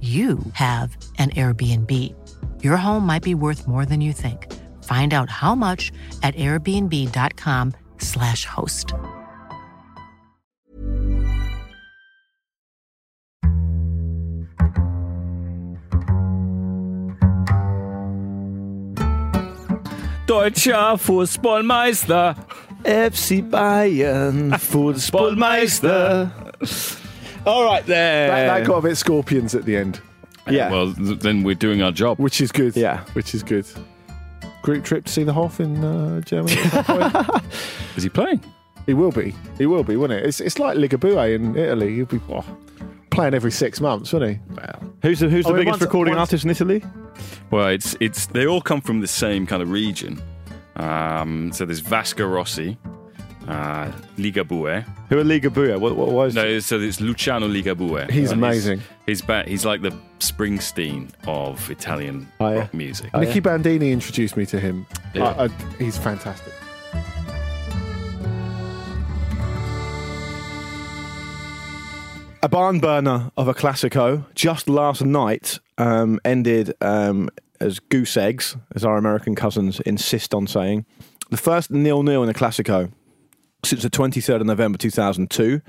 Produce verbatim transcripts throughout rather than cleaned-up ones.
you have an Airbnb. Your home might be worth more than you think. Find out how much at airbnb dot com slash host. Deutscher Fußballmeister. F C Bayern Fußballmeister. All right, there. That, that got a bit Scorpions at the end. Yeah. Well, then we're doing our job. Which is good. Yeah. Which is good. Group trip to see the Hoff in uh, Germany. Is he playing? He will be. He will be, won't he? It's, it's like Ligabue in Italy. He'll be oh, playing every six months, won't he? Well, who's the, who's I the mean, biggest once, recording once, artist in Italy? Well, it's it's they all come from the same kind of region. Um, so there's Vasco Rossi. Uh, Ligabue. Who are Ligabue? What, what, what is no, so it's Luciano Ligabue. He's amazing. He's, he's back. He's like the Springsteen of Italian oh, yeah. rock music. Oh, Nicky yeah. Bandini introduced me to him. Yeah. I, I, he's fantastic. A barn burner of a Classico just last night um, ended um, as goose eggs, as our American cousins insist on saying. The first nil-nil in a Classico since the twenty-third of November two thousand two.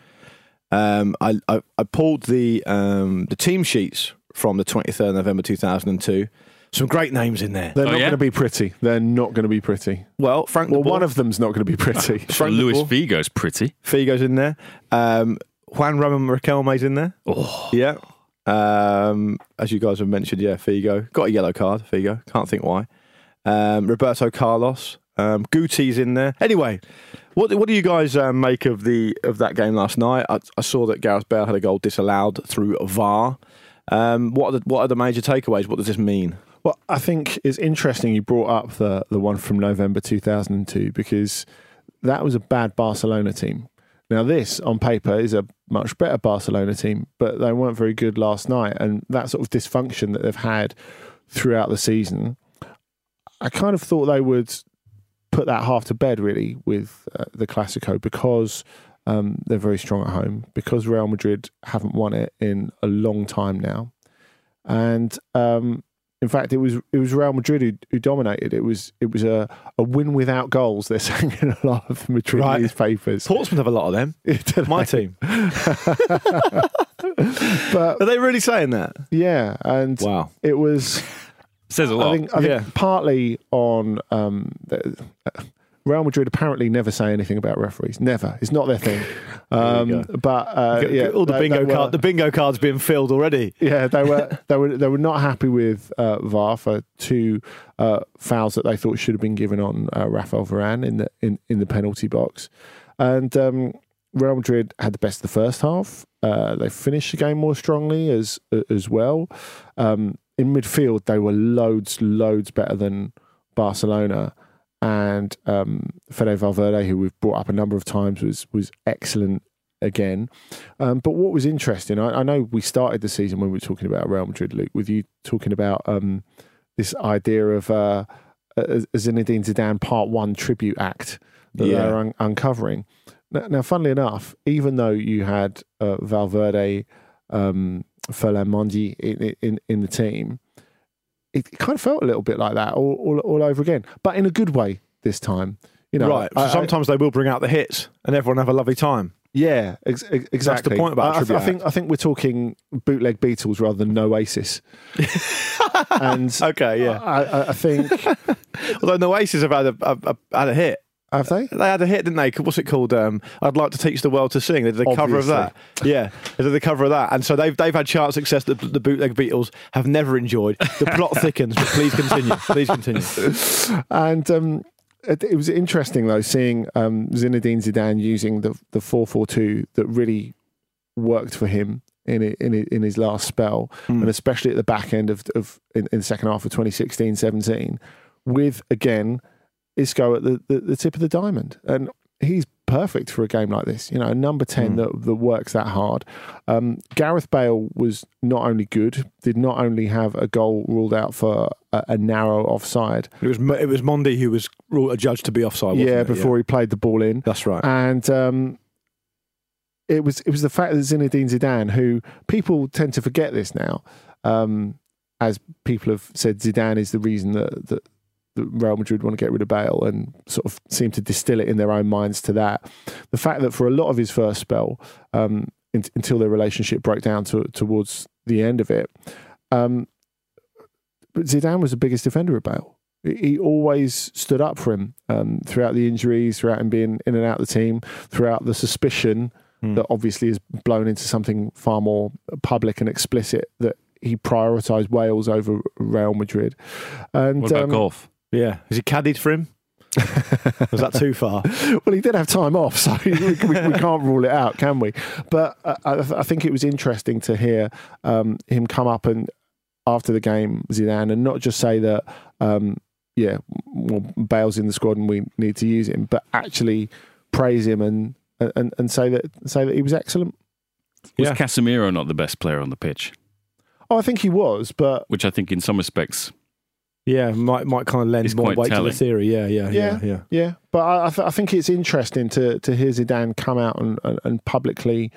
Um, I, I, I pulled the um, the team sheets from the twenty-third of November two thousand two. Some great names in there. They're oh, not yeah? going to be pretty. They're not going to be pretty. Well, Frank. Well, one of them's not going to be pretty. Frank Luis Figo's pretty. Figo's in there. Um, Juan Ramon Riquelme's in there. Oh. Yeah. Um, as you guys have mentioned, yeah, Figo. Got a yellow card, Figo. Can't think why. Um, Roberto Carlos. Um, Guti's in there. Anyway, what what do you guys uh, make of the of that game last night? I, I saw that Gareth Bale had a goal disallowed through V A R. Um, what are the, what are the major takeaways? What does this mean? Well, I think it's interesting you brought up the the one from November two thousand two, because that was a bad Barcelona team. Now this, on paper, is a much better Barcelona team, but they weren't very good last night, and that sort of dysfunction that they've had throughout the season, I kind of thought they would put that half to bed, really, with uh, the Clasico, because um, they're very strong at home, because Real Madrid haven't won it in a long time now. And um, in fact, it was it was Real Madrid who, who dominated. It was it was a, a win without goals. They're saying in a lot of Madrid right. newspapers. Portsmouth have a lot of them. My team. But are they really saying that? Yeah. And wow. It was... Says a lot. I think, I yeah. think partly on um, Real Madrid apparently never say anything about referees. Never. It's not their thing. Um, but uh, got, yeah, all the they, bingo they card, were, the bingo card's been filled already. Yeah, they were they were they were not happy with uh, V A R for two uh, fouls that they thought should have been given on uh, Rafael Varane in the in, in the penalty box, and um, Real Madrid had the best of the first half. Uh, they finished the game more strongly as as well. Um, In midfield, they were loads, loads better than Barcelona. And um, Fede Valverde, who we've brought up a number of times, was was excellent again. Um, but what was interesting, I, I know we started the season when we were talking about Real Madrid, Luke, with you talking about um, this idea of uh, a Zinedine Zidane Part One tribute act that yeah. they're un- uncovering. Now, now, funnily enough, even though you had uh, Valverde... Um, Ferland Mondi in, in in the team, it kind of felt a little bit like that all all, all over again, but in a good way this time. You know, right? So I, sometimes I, they will bring out the hits, and everyone have a lovely time. Yeah, ex- ex- exactly. That's the point about I, tribute I, I think I think we're talking bootleg Beatles rather than Oasis. And okay, yeah, I, I, I think although Oasis have had a, a, a had a hit. Have they? They had a hit, didn't they? What's it called? Um, I'd Like to Teach the World to Sing. They did a Obviously. cover of that. Yeah, they did a cover of that. And so they've they've had chart success that the bootleg Beatles have never enjoyed. The plot thickens, but please continue. Please continue. And um, it, it was interesting, though, seeing um, Zinedine Zidane using the the four four two that really worked for him in it, in it, in his last spell, mm. and especially at the back end of, of in, in the second half of twenty sixteen seventeen, with, again... Isco at the, the, the tip of the diamond, and he's perfect for a game like this. You know, a number ten mm. that that works that hard. Um, Gareth Bale was not only good, did not only have a goal ruled out for a, a narrow offside. It was it was Mondi who was judged to be offside. Wasn't yeah, it? before yeah. he played the ball in. That's right. And um, it was it was the fact that Zinedine Zidane, who people tend to forget this now, um, as people have said, Zidane is the reason that that. Real Madrid want to get rid of Bale and sort of seem to distill it in their own minds to that. The fact that for a lot of his first spell, um, in, until their relationship broke down to, towards the end of it, um, but Zidane was the biggest defender of Bale. He always stood up for him um, throughout the injuries, throughout him being in and out of the team, throughout the suspicion mm. that obviously is blown into something far more public and explicit that he prioritised Wales over Real Madrid. And, what about um, golf? Yeah. Is he caddied for him? Was that too far? Well, he did have time off, so we, we, we can't rule it out, can we? But uh, I, I think it was interesting to hear um, him come up and after the game, Zidane, and not just say that, um, yeah, well, Bale's in the squad and we need to use him, but actually praise him and and, and say that say that he was excellent. Was yeah. Casemiro not the best player on the pitch? Oh, I think he was, but... Which I think in some respects... Yeah, might might kind of lend more weight telling. to the theory. Yeah, yeah, yeah, yeah. yeah. yeah. But I, th- I think it's interesting to to hear Zidane come out and and, and publicly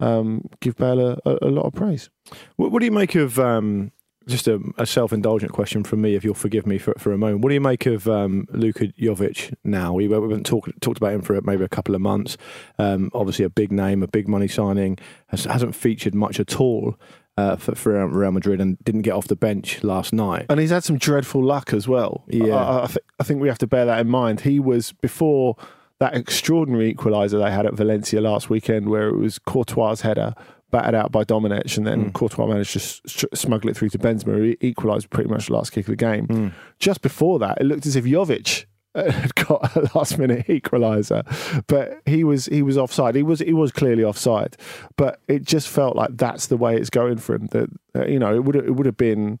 um, give Bale a, a lot of praise. What, what do you make of um, just a, a self indulgent question from me? If you'll forgive me for for a moment, what do you make of um, Luka Jovic now? We, we haven't talked talked about him for maybe a couple of months. Um, obviously, a big name, a big money signing, has, hasn't featured much at all. Uh, for, for Real Madrid and didn't get off the bench last night. And he's had some dreadful luck as well. Yeah, I, I, th- I think we have to bear that in mind. He was, before that extraordinary equaliser they had at Valencia last weekend where it was Courtois' header batted out by Domenech and then mm. Courtois managed to sh- smuggle it through to Benzema, who equalised pretty much the last kick of the game. Mm. Just before that, it looked as if Jovic had got a last-minute equaliser, but he was he was offside. He was he was clearly offside, but it just felt like that's the way it's going for him. That uh, you know, it would it would have been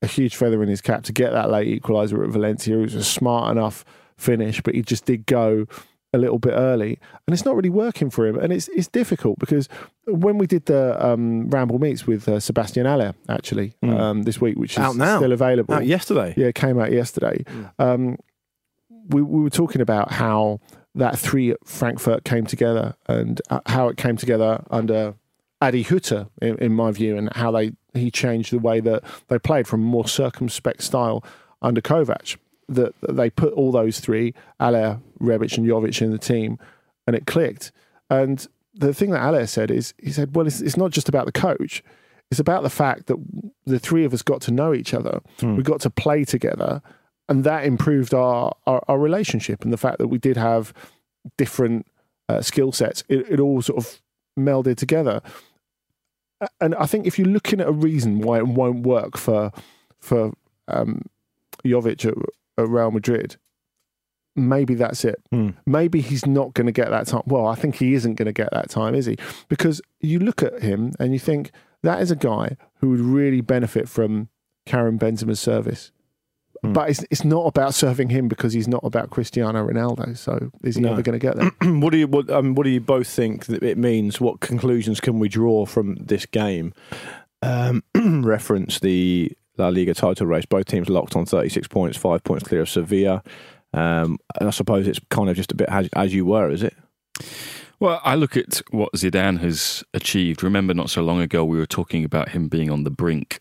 a huge feather in his cap to get that late equaliser at Valencia. It was a smart enough finish, but he just did go a little bit early, and it's not really working for him. And it's it's difficult because when we did the um, Ramble Meets with uh, Sebastian Aller actually mm. um, this week, which is out now. still available, out yesterday, yeah, it came out yesterday. Mm. Um, We, we were talking about how that three at Frankfurt came together and uh, how it came together under Adi Hütter, in, in my view, and how they he changed the way that they played from a more circumspect style under Kovac. That they put all those three, Aller, Rebic and Jovic, in the team, and it clicked. And the thing that Aller said is, he said, well, it's, it's not just about the coach. It's about the fact that the three of us got to know each other. Mm. We got to play together, and that improved our, our, our relationship, and the fact that we did have different uh, skill sets. It, it all sort of melded together. And I think if you're looking at a reason why it won't work for for um, Jovic at, at Real Madrid, maybe that's it. Mm. Maybe he's not going to get that time. Well, I think he isn't going to get that time, is he? Because you look at him and you think, that is a guy who would really benefit from Karim Benzema's service. Mm. But it's, it's not about serving him, because he's not about Cristiano Ronaldo. So is he no. ever going to get there? What do you what, um, what do you both think that it means? What conclusions can we draw from this game? Um, reference the La Liga title race. Both teams locked on thirty-six points, five points clear of Sevilla. Um, and I suppose it's kind of just a bit as, as you were, is it? Well, I look at what Zidane has achieved. Remember, not so long ago, we were talking about him being on the brink.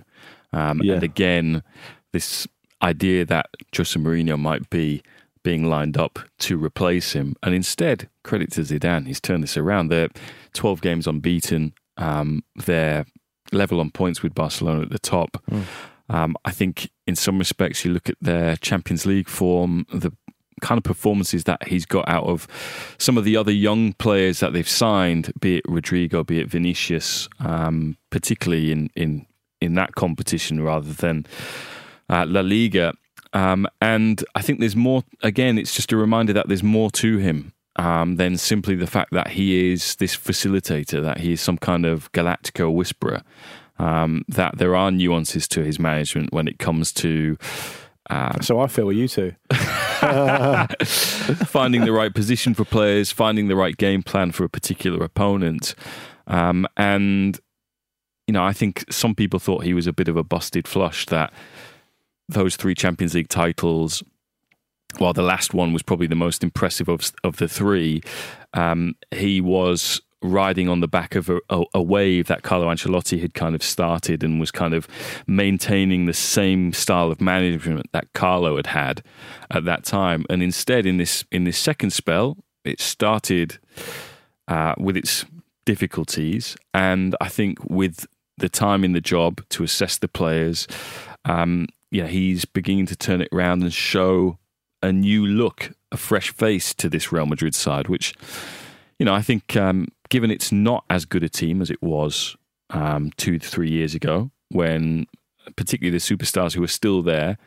Um, yeah. And again, this idea that Jose Mourinho might be being lined up to replace him. And instead, credit to Zidane, he's turned this around. They're twelve games unbeaten. Um, they're level on points with Barcelona at the top. Mm. Um, I think in some respects, you look at their Champions League form, the kind of performances that he's got out of some of the other young players that they've signed, be it Rodrigo, be it Vinicius, um, particularly in, in, in that competition rather than uh, La Liga. Um, and I think there's more, again, it's just a reminder that there's more to him um, than simply the fact that he is this facilitator, that he is some kind of Galactico whisperer, um, that there are nuances to his management when it comes to... Um, so I feel you two. Finding the right position for players, finding the right game plan for a particular opponent. Um, and, you know, I think some people thought he was a bit of a busted flush, that those three Champions League titles, while the last one was probably the most impressive of, of the three, um, he was riding on the back of a, a wave that Carlo Ancelotti had kind of started, and was kind of maintaining the same style of management that Carlo had had at that time. And instead, in this in this second spell, it started uh, with its difficulties, and I think with the time in the job to assess the players, um, yeah, he's beginning to turn it around and show a new look, a fresh face to this Real Madrid side, which, you know, I think. Um, Given it's not as good a team as it was um, two to three years ago, when particularly the superstars who were still there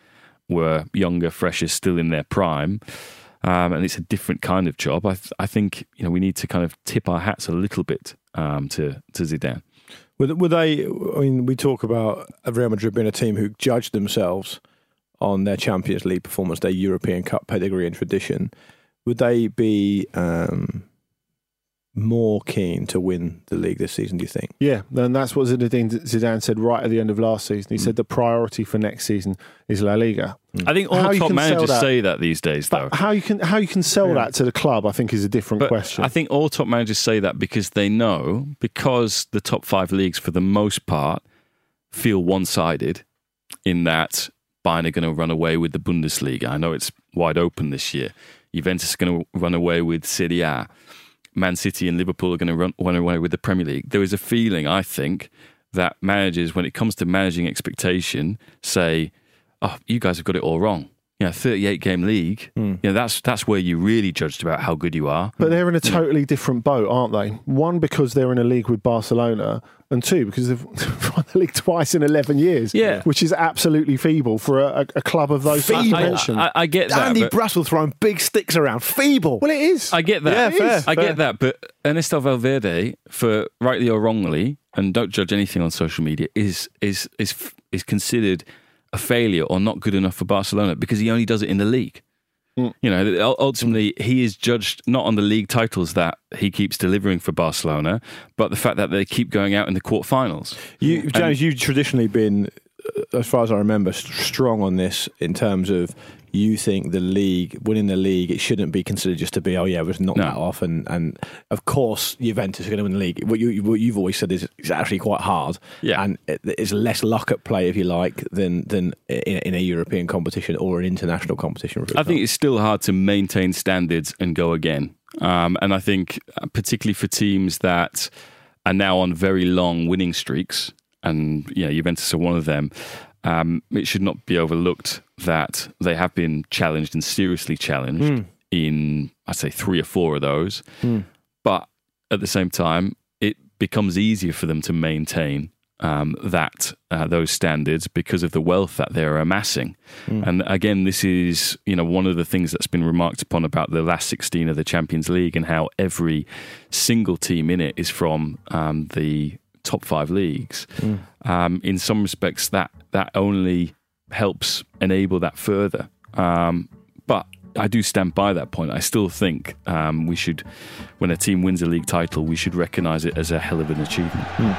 were younger, fresher, still in their prime, um, and it's a different kind of job. I, th- I think you know we need to kind of tip our hats a little bit um, to to Zidane. Were, were they? I mean, we talk about Real Madrid being a team who judge themselves on their Champions League performance, their European Cup pedigree and tradition. Would they be? Um, more keen to win the league this season, do you think? Yeah, and that's what Zinedine Zidane said right at the end of last season. He mm. said the priority for next season is La Liga. Mm. I think all how top managers that, say that these days, though. How you can how you can sell yeah. that to the club, I think, is a different but question. I think all top managers say that because they know, because the top five leagues, for the most part, feel one-sided in that Bayern are going to run away with the Bundesliga. I know it's wide open this year. Juventus are going to run away with Serie A. Man City and Liverpool are going to run, run away with the Premier League. There is a feeling, I think, that managers, when it comes to managing expectation, say, oh, you guys have got it all wrong. You know, thirty-eight game league, mm. you know, that's that's where you really judged about how good you are. But they're in a totally different boat, aren't they? One, because they're in a league with Barcelona, and two, because they've won the league twice in eleven years, yeah. which is absolutely feeble for a, a club of those dimensions. I, I, I get that. Andy Brassel throwing big sticks around. Feeble. Well, it is. I get that. Yeah, fair, I fair. get that, but Ernesto Valverde, for rightly or wrongly, and don't judge anything on social media, is is is is considered... a failure or not good enough for Barcelona because he only does it in the league. Mm. You know, ultimately he is judged not on the league titles that he keeps delivering for Barcelona, but the fact that they keep going out in the quarterfinals. You, James, and, you've traditionally been, as far as I remember, strong on this in terms of you think the league, winning the league, it shouldn't be considered just to be, oh yeah, we've knocked no. that off, and, and of course Juventus are going to win the league. What, you, what you've always said is it's actually quite hard, yeah. and it, it's less luck at play, if you like, than than in, in a European competition or an international competition. I think it's still hard to maintain standards and go again. Um, and I think particularly for teams that are now on very long winning streaks, and you know, Juventus are one of them. Um, it should not be overlooked that they have been challenged and seriously challenged mm. in, I'd say, three or four of those. Mm. But at the same time, it becomes easier for them to maintain um, that uh, those standards because of the wealth that they're amassing. Mm. And again, this is you know one of the things that's been remarked upon about the last sixteen of the Champions League and how every single team in it is from um, the top five leagues. Mm. Um, in some respects, that that only helps enable that further. Um, but I do stand by that point. I still think um, we should, when a team wins a league title, we should recognise it as a hell of an achievement. Mm.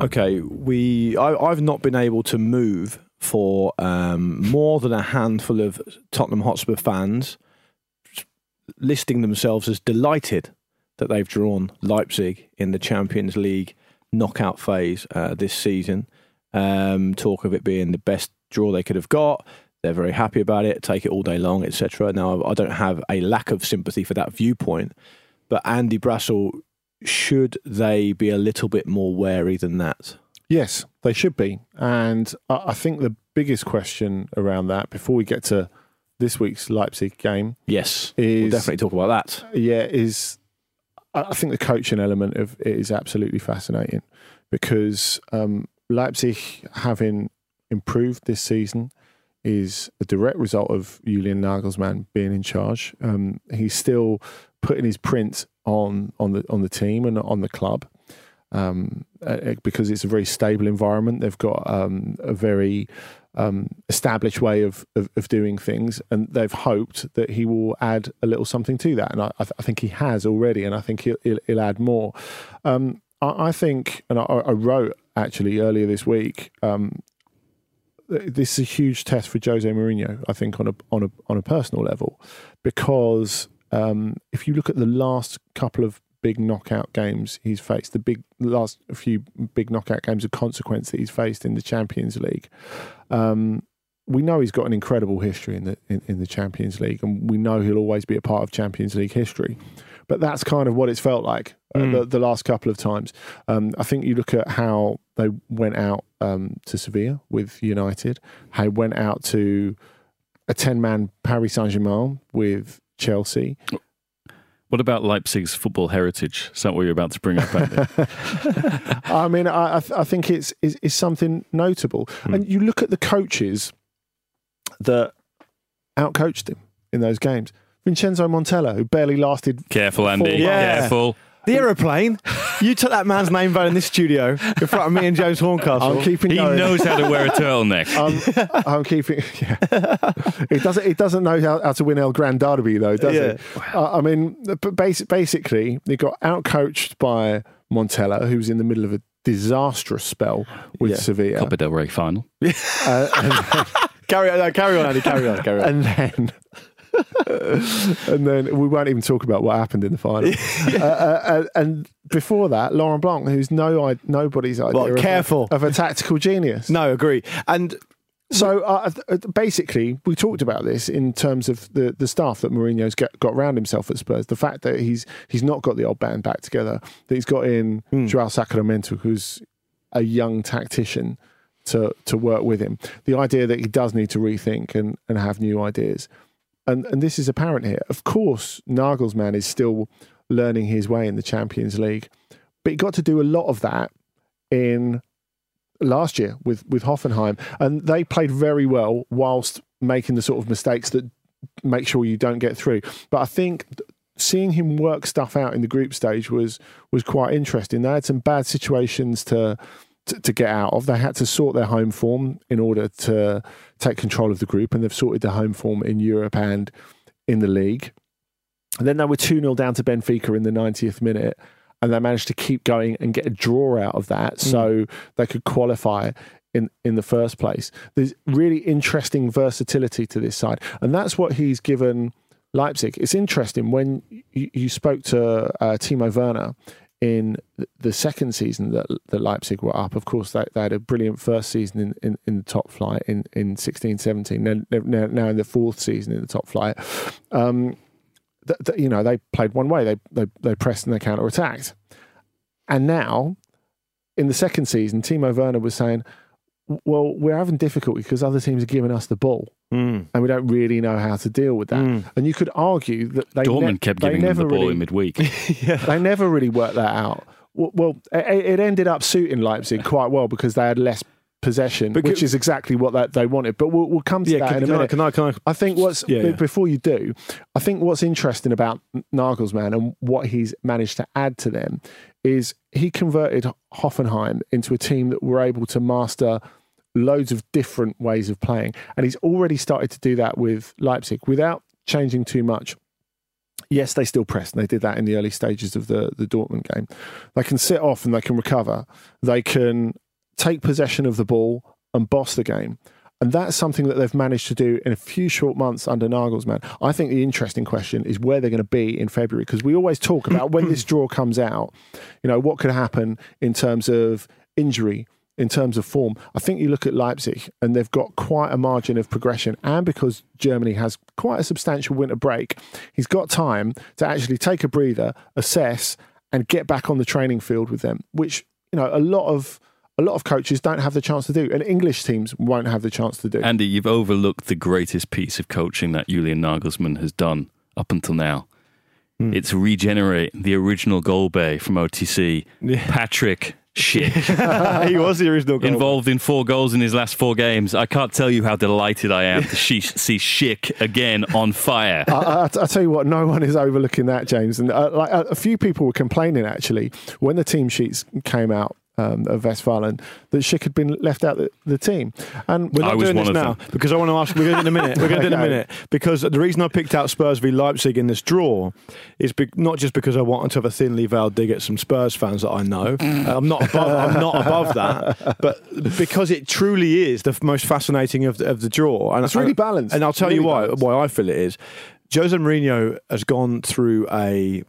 Okay, we. I, I've not been able to move for um, more than a handful of Tottenham Hotspur fans listing themselves as delighted that they've drawn Leipzig in the Champions League knockout phase uh, this season. Um, talk of it being the best draw they could have got. They're very happy about it, take it all day long, et cetera. Now, I don't have a lack of sympathy for that viewpoint, but Andy Brassel, should they be a little bit more wary than that? Yes, they should be. And I think the biggest question around that, before we get to this week's Leipzig game... Yes, is, we'll definitely talk about that. Yeah, is I think the coaching element of it is absolutely fascinating because um, Leipzig, having improved this season, is a direct result of Julian Nagelsmann being in charge. Um, he's still putting his print on on the on the team and on the club. Um, because it's a very stable environment. They've got um, a very um, established way of, of, of doing things, and they've hoped that he will add a little something to that. And I, I think he has already, and I think he'll, he'll, he'll add more. Um, I, I think, and I, I wrote actually earlier this week, um, this is a huge test for Jose Mourinho, I think, on a on a, on a personal level, because um, if you look at the last couple of big knockout games he's faced, the big last few big knockout games of consequence that he's faced in the Champions League. Um, we know he's got an incredible history in the in, in the Champions League, and we know he'll always be a part of Champions League history. But that's kind of what it's felt like uh, mm. the, the last couple of times. Um, I think you look at how they went out um, to Sevilla with United, how they went out to a ten-man Paris Saint-Germain with Chelsea. Oh. What about Leipzig's football heritage? Is that what you're about to bring up? I mean, I, I think it's, it's, it's something notable. Mm. And you look at the coaches that outcoached him in those games. Vincenzo Montella, who barely lasted... Careful, Andy. Yeah. Careful. The aeroplane. You took that man's name down in this studio in front of me and James Horncastle. I'm keeping he going. knows how to wear a turtleneck. I'm, I'm keeping... Yeah. It doesn't It doesn't know how, how to win El Gran Derby, though, does yeah. it? Wow. Uh, I mean, but basic, basically, they got outcoached by Montella, who was in the middle of a disastrous spell with yeah. Sevilla. Copa del Rey final. Uh, and, carry, on, no, carry on, Andy, carry on, carry on. And then... and then we won't even talk about what happened in the final. yeah. uh, uh, and before that, Laurent Blanc, who's no nobody's idea well, careful. Of, a, of a tactical genius. No, agree. And so uh, basically, we talked about this in terms of the, the staff that Mourinho's get, got round himself at Spurs. The fact that he's he's not got the old band back together, that he's got in mm. Joao Sacramento, who's a young tactician, to to work with him. The idea that he does need to rethink and, and have new ideas. And and this is apparent here. Of course, Nagelsmann is still learning his way in the Champions League, but he got to do a lot of that in last year with, with Hoffenheim. And they played very well whilst making the sort of mistakes that make sure you don't get through. But I think seeing him work stuff out in the group stage was was quite interesting. They had some bad situations to... To, to get out of. They had to sort their home form in order to take control of the group, and they've sorted their home form in Europe and in the league. And then they were two nil down to Benfica in the ninetieth minute, and they managed to keep going and get a draw out of that mm. so they could qualify in, in the first place. There's really interesting versatility to this side, and that's what he's given Leipzig. It's interesting when you, you spoke to uh, Timo Werner in the second season that, that Leipzig were up. Of course, they, they had a brilliant first season in, in, in the top flight in, in sixteen seventeen. Now, now, now in the fourth season in the top flight, um, th- th- you know, they played one way. They, they, they pressed and they counter-attacked. And now, in the second season, Timo Werner was saying, well, we're having difficulty because other teams are giving us the ball. Mm. And we don't really know how to deal with that. Mm. And you could argue that they Dortmund ne- kept giving them the ball really, in midweek. Yeah. They never really worked that out. Well, well it, it ended up suiting Leipzig quite well because they had less possession, because, which is exactly what that they wanted. But we'll, we'll come to yeah, that can, in a minute. Can I, can I, can I, I think what's yeah, b- yeah. before you do, I think what's interesting about Nagelsmann and what he's managed to add to them is he converted Hoffenheim into a team that were able to master loads of different ways of playing, and he's already started to do that with Leipzig without changing too much. Yes, they still press, and they did that in the early stages of the, the Dortmund game. They can sit off and they can recover. They can take possession of the ball and boss the game, and that's something that they've managed to do in a few short months under Nagelsmann. I think the interesting question is where they're going to be in February, because we always talk about when this draw comes out, you know, what could happen in terms of injury, in terms of form. I think you look at Leipzig and they've got quite a margin of progression, and because Germany has quite a substantial winter break, he's got time to actually take a breather, assess and get back on the training field with them, which, you know, a lot of a lot of coaches don't have the chance to do, and English teams won't have the chance to do. Andy, you've overlooked the greatest piece of coaching that Julian Nagelsmann has done up until now. Mm. It's regenerate the original goalbay from O T C, yeah. Patrick Schick. He was the original goal. Involved in four goals in his last four games. I can't tell you how delighted I am to see Schick again on fire. I, I, I tell you what, no one is overlooking that, James. And uh, like, a few people were complaining, actually, when the team sheets came out um, of Westfalen, that Schick had been left out the, the team. And we're not doing this now, them. because I want to ask, we're going to do it in a minute. We're going to do it in a minute. Because the reason I picked out Spurs v Leipzig in this draw is be- not just because I wanted to have a thinly veiled dig at some Spurs fans that I know. Mm. I'm not above, I'm not above that. But because it truly is the most fascinating of the, of the draw. And it's I, really balanced. And I'll tell really you why, why I feel it is. Jose Mourinho has gone through a...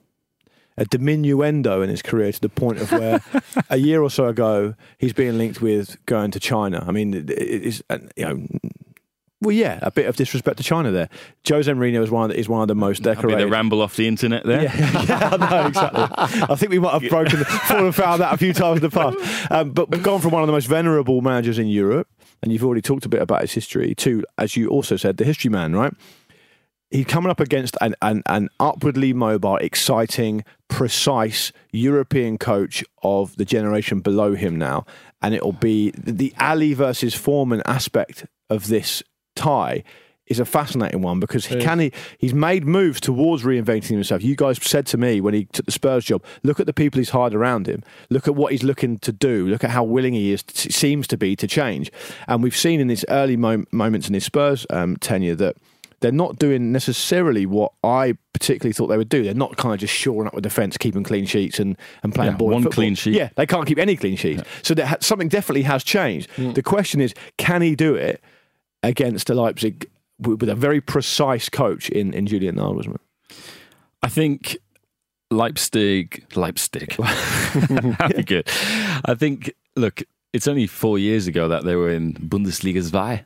a diminuendo in his career to the point of where a year or so ago he's being linked with going to China. I mean, it is, you know, well, yeah, a bit of disrespect to China there. Jose Mourinho is one of the, is one of the most decorated. A bit of ramble off the internet there. Yeah, yeah, I know, exactly. I think we might have broken, the, fallen foul of that a few times in the past. Um, but we've gone from one of the most venerable managers in Europe, and you've already talked a bit about his history, to, as you also said, the history man, right? He's coming up against an, an, an upwardly mobile, exciting, precise European coach of the generation below him now. And it'll be the alley versus Foreman aspect of this tie is a fascinating one, because he can he, he's made moves towards reinventing himself. You guys said to me when he took the Spurs job, look at the people he's hired around him. Look at what he's looking to do. Look at how willing he is, seems to be, to change. And we've seen in his early mom- moments in his Spurs um, tenure that they're not doing necessarily what I particularly thought they would do. They're not kind of just shoring up with defence, keeping clean sheets and, and playing yeah, ball one football. Clean sheet. Yeah, they can't keep any clean sheets. Yeah. So that ha- something definitely has changed. Mm. The question is, can he do it against a Leipzig with, with a very precise coach in, in Julian Nagelsmann? I think Leipzig... Leipzig. That'd be good. I think, look, it's only four years ago that they were in Bundesliga two.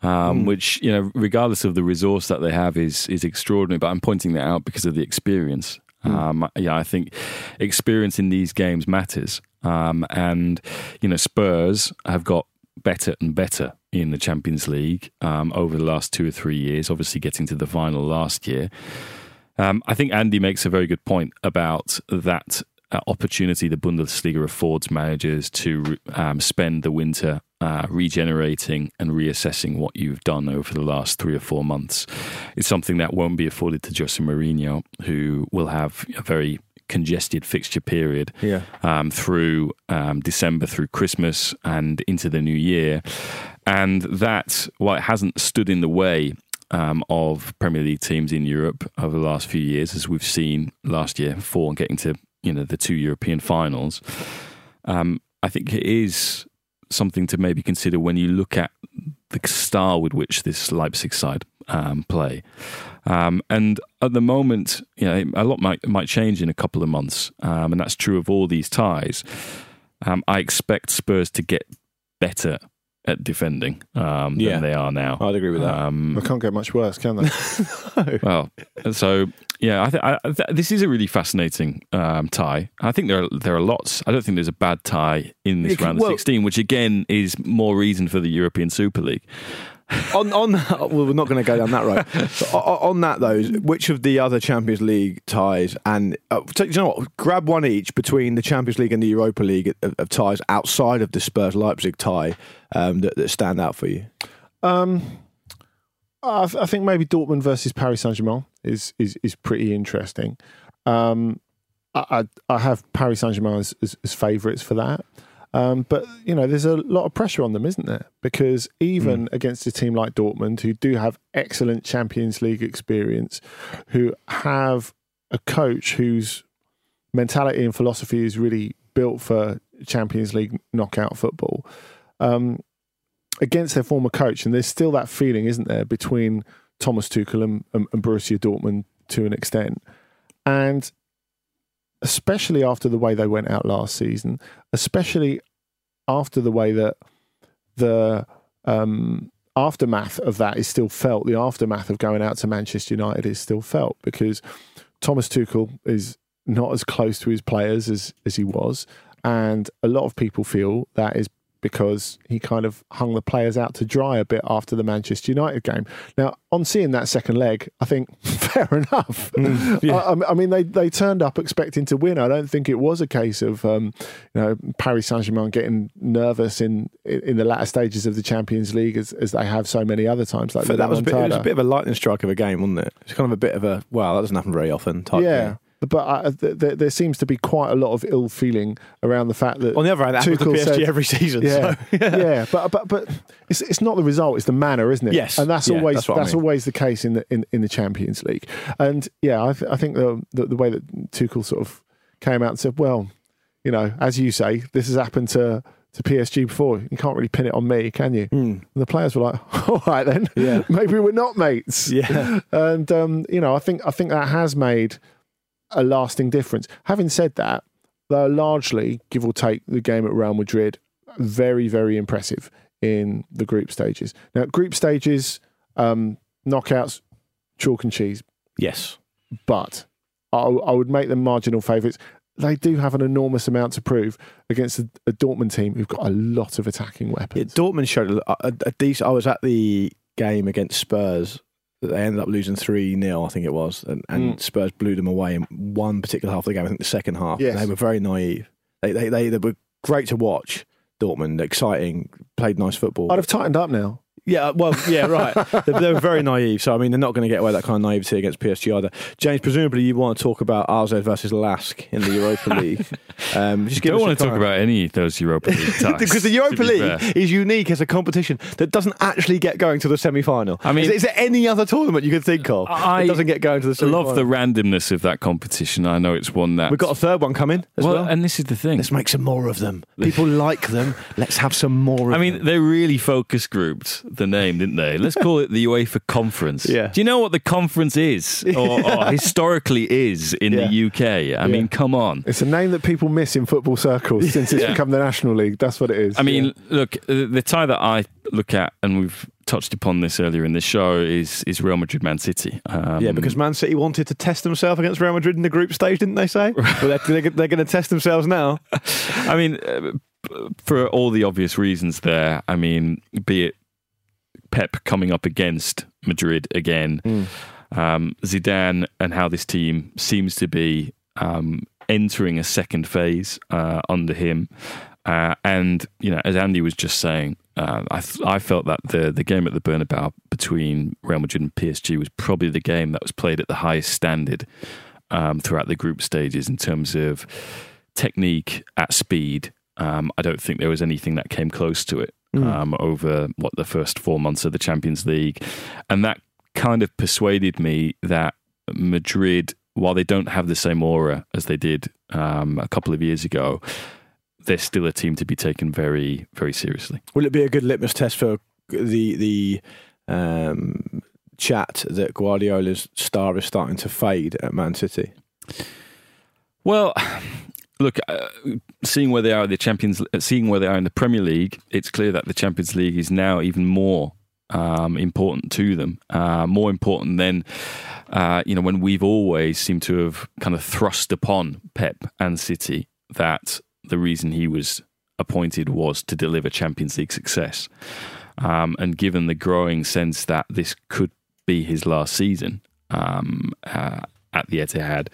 Um, mm. Which, you know, regardless of the resource that they have, is is extraordinary. But I'm pointing that out because of the experience. Mm. Um, yeah, I think experience in these games matters. Um, and, you know, Spurs have got better and better in the Champions League um, over the last two or three years, obviously getting to the final last year. Um, I think Andy makes a very good point about that uh, opportunity the Bundesliga affords managers to um, spend the winter Uh, regenerating and reassessing what you've done over the last three or four months. It's something that won't be afforded to Jose Mourinho, who will have a very congested fixture period yeah. um, through um, December, through Christmas and into the new year. And that, while it hasn't stood in the way Um, of Premier League teams in Europe over the last few years, as we've seen last year, four and getting to, you know, the two European finals, um, I think it is something to maybe consider when you look at the style with which this Leipzig side um, play. Um, and at the moment, you know, a lot might might change in a couple of months, um, and that's true of all these ties. Um, I expect Spurs to get better at defending um, than yeah. they are now. I'd agree with that. Um, well, can't get much worse, can they? No. Well, so yeah, I, th- I th- this is a really fascinating um, tie. I think there are, there are lots. I don't think there's a bad tie in this it, round of well, sixteen, which again is more reason for the European Super League. on on that, well, we're not going to go down that road. So on, on that though, which of the other Champions League ties, and uh, do you know what? Grab one each between the Champions League and the Europa League of, of ties outside of the Spurs Leipzig tie um, that, that stand out for you. Um, I, th- I think maybe Dortmund versus Paris Saint-Germain is is is pretty interesting. Um, I, I I have Paris Saint-Germain as, as, as favourites for that. Um, but, you know, there's a lot of pressure on them, isn't there? Because even mm. against a team like Dortmund, who do have excellent Champions League experience, who have a coach whose mentality and philosophy is really built for Champions League knockout football, um, against their former coach, and there's still that feeling, isn't there, between Thomas Tuchel and, and, and Borussia Dortmund to an extent. And especially after the way they went out last season, especially after the way that the um, aftermath of that is still felt, the aftermath of going out to Manchester United is still felt, because Thomas Tuchel is not as close to his players as, as he was. And a lot of people feel that is because he kind of hung the players out to dry a bit after the Manchester United game. Now, on seeing that second leg, I think, fair enough. Mm, yeah. I, I mean, they, they turned up expecting to win. I don't think it was a case of um, you know, Paris Saint-Germain getting nervous in, in the latter stages of the Champions League as, as they have so many other times. Like that was a bit, it was a bit of a lightning strike of a game, wasn't it? It's kind of a bit of a, wow, that doesn't happen very often type yeah. thing. But I, th- th- there seems to be quite a lot of ill feeling around the fact that, on the other hand, that happens to P S G said, every season. Yeah, so, yeah. yeah. But but but it's it's not the result; it's the manner, isn't it? Yes, and that's yeah, always that's, that's I mean. always the case in the in, in the Champions League. And yeah, I, th- I think the, the the way that Tuchel sort of came out and said, well, you know, as you say, this has happened to. to P S G before. You can't really pin it on me, can you? Mm. And the players were like, all right then, yeah. maybe we're not mates. Yeah, and um, you know, I think I think that has made a lasting difference. Having said that, though, largely, give or take, the game at Real Madrid, very, very impressive in the group stages. Now, group stages, um, knockouts, chalk and cheese. Yes. But I, I would make them marginal favourites. They do have an enormous amount to prove against a, a Dortmund team who've got a lot of attacking weapons. Yeah, Dortmund showed a, a, a decent... I was at the game against Spurs. They ended up losing three nil, I think it was, and, and mm. Spurs blew them away in one particular half of the game, I think the second half. Yes. They were very naive. They, they they they were great to watch, Dortmund, exciting, played nice football. I'd have tightened up now. Yeah, well, yeah, right. they, they were very naive, so I mean, they're not going to get away with that kind of naivety against P S G either. James, presumably you want to talk about R Z versus Lask in the Europa League. Um, just I don't want to talk about any of those Europa League ties. Because the Europa League fair. is unique as a competition that doesn't actually get going to the semi-final. I mean, is, is there any other tournament you could think of I that doesn't get going to the semi-final? I love the randomness of that competition. I know it's one that... We've got a third one coming as well. well. And this is the thing. Let's make some more of them. People like them. Let's have some more of them. I mean, them. They're really focus grouped, the name, didn't they? Let's call it the UEFA Conference. Yeah. Do you know what the conference is, or, or historically is in yeah. the U K? I yeah. mean, come on. It's a name that people miss in football circles since it's yeah. become the National League. That's what it is. I mean, yeah. look, the tie that I look at, and we've touched upon this earlier in the show, is is Real Madrid Man City. Um, yeah, because Man City wanted to test themselves against Real Madrid in the group stage, didn't they say? Well, they're, they're, they're going to test themselves now. I mean, for all the obvious reasons there, I mean, be it Pep coming up against Madrid again, mm. um, Zidane and how this team seems to be um, entering a second phase uh, under him. Uh, and, you know, as Andy was just saying, uh, I th- I felt that the, the game at the Bernabeu between Real Madrid and P S G was probably the game that was played at the highest standard um, throughout the group stages in terms of technique at speed. Um, I don't think there was anything that came close to it. Mm. Um, over what the first four months of the Champions League, and that kind of persuaded me that Madrid, while they don't have the same aura as they did um, a couple of years ago, they're still a team to be taken very, very seriously. Will it be a good litmus test for the the um, chat that Guardiola's star is starting to fade at Man City? Well, look, uh, seeing where they are, the Champions, seeing where they are in the Premier League, it's clear that the Champions League is now even more um, important to them, uh, more important than uh, you know when we've always seemed to have kind of thrust upon Pep and City that the reason he was appointed was to deliver Champions League success. Um, and given the growing sense that this could be his last season um, uh, at the Etihad,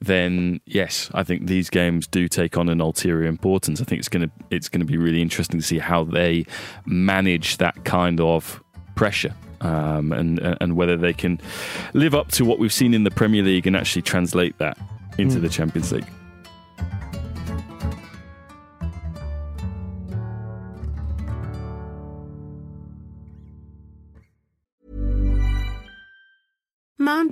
then yes, I think these games do take on an ulterior importance. I think it's going to it's going to be really interesting to see how they manage that kind of pressure um, and and whether they can live up to what we've seen in the Premier League and actually translate that into mm. the Champions League. Mom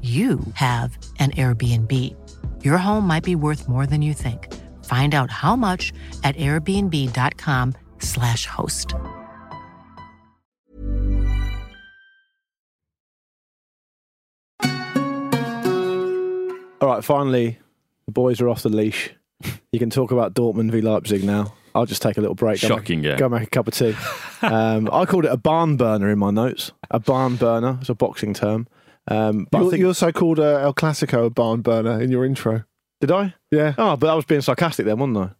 you have an Airbnb. Your home might be worth more than you think. Find out how much at airbnb dot com slash host. All right, finally, the boys are off the leash. You can talk about Dortmund v Leipzig now. I'll just take a little break. Shocking, go make, yeah. Go make a cup of tea. um, I called it a barn burner in my notes. A barn burner. It's a boxing term. Um, but you, I think you also called uh, El Clasico a barn burner in your intro. Did I? Yeah. Oh, but I was being sarcastic then, wasn't I?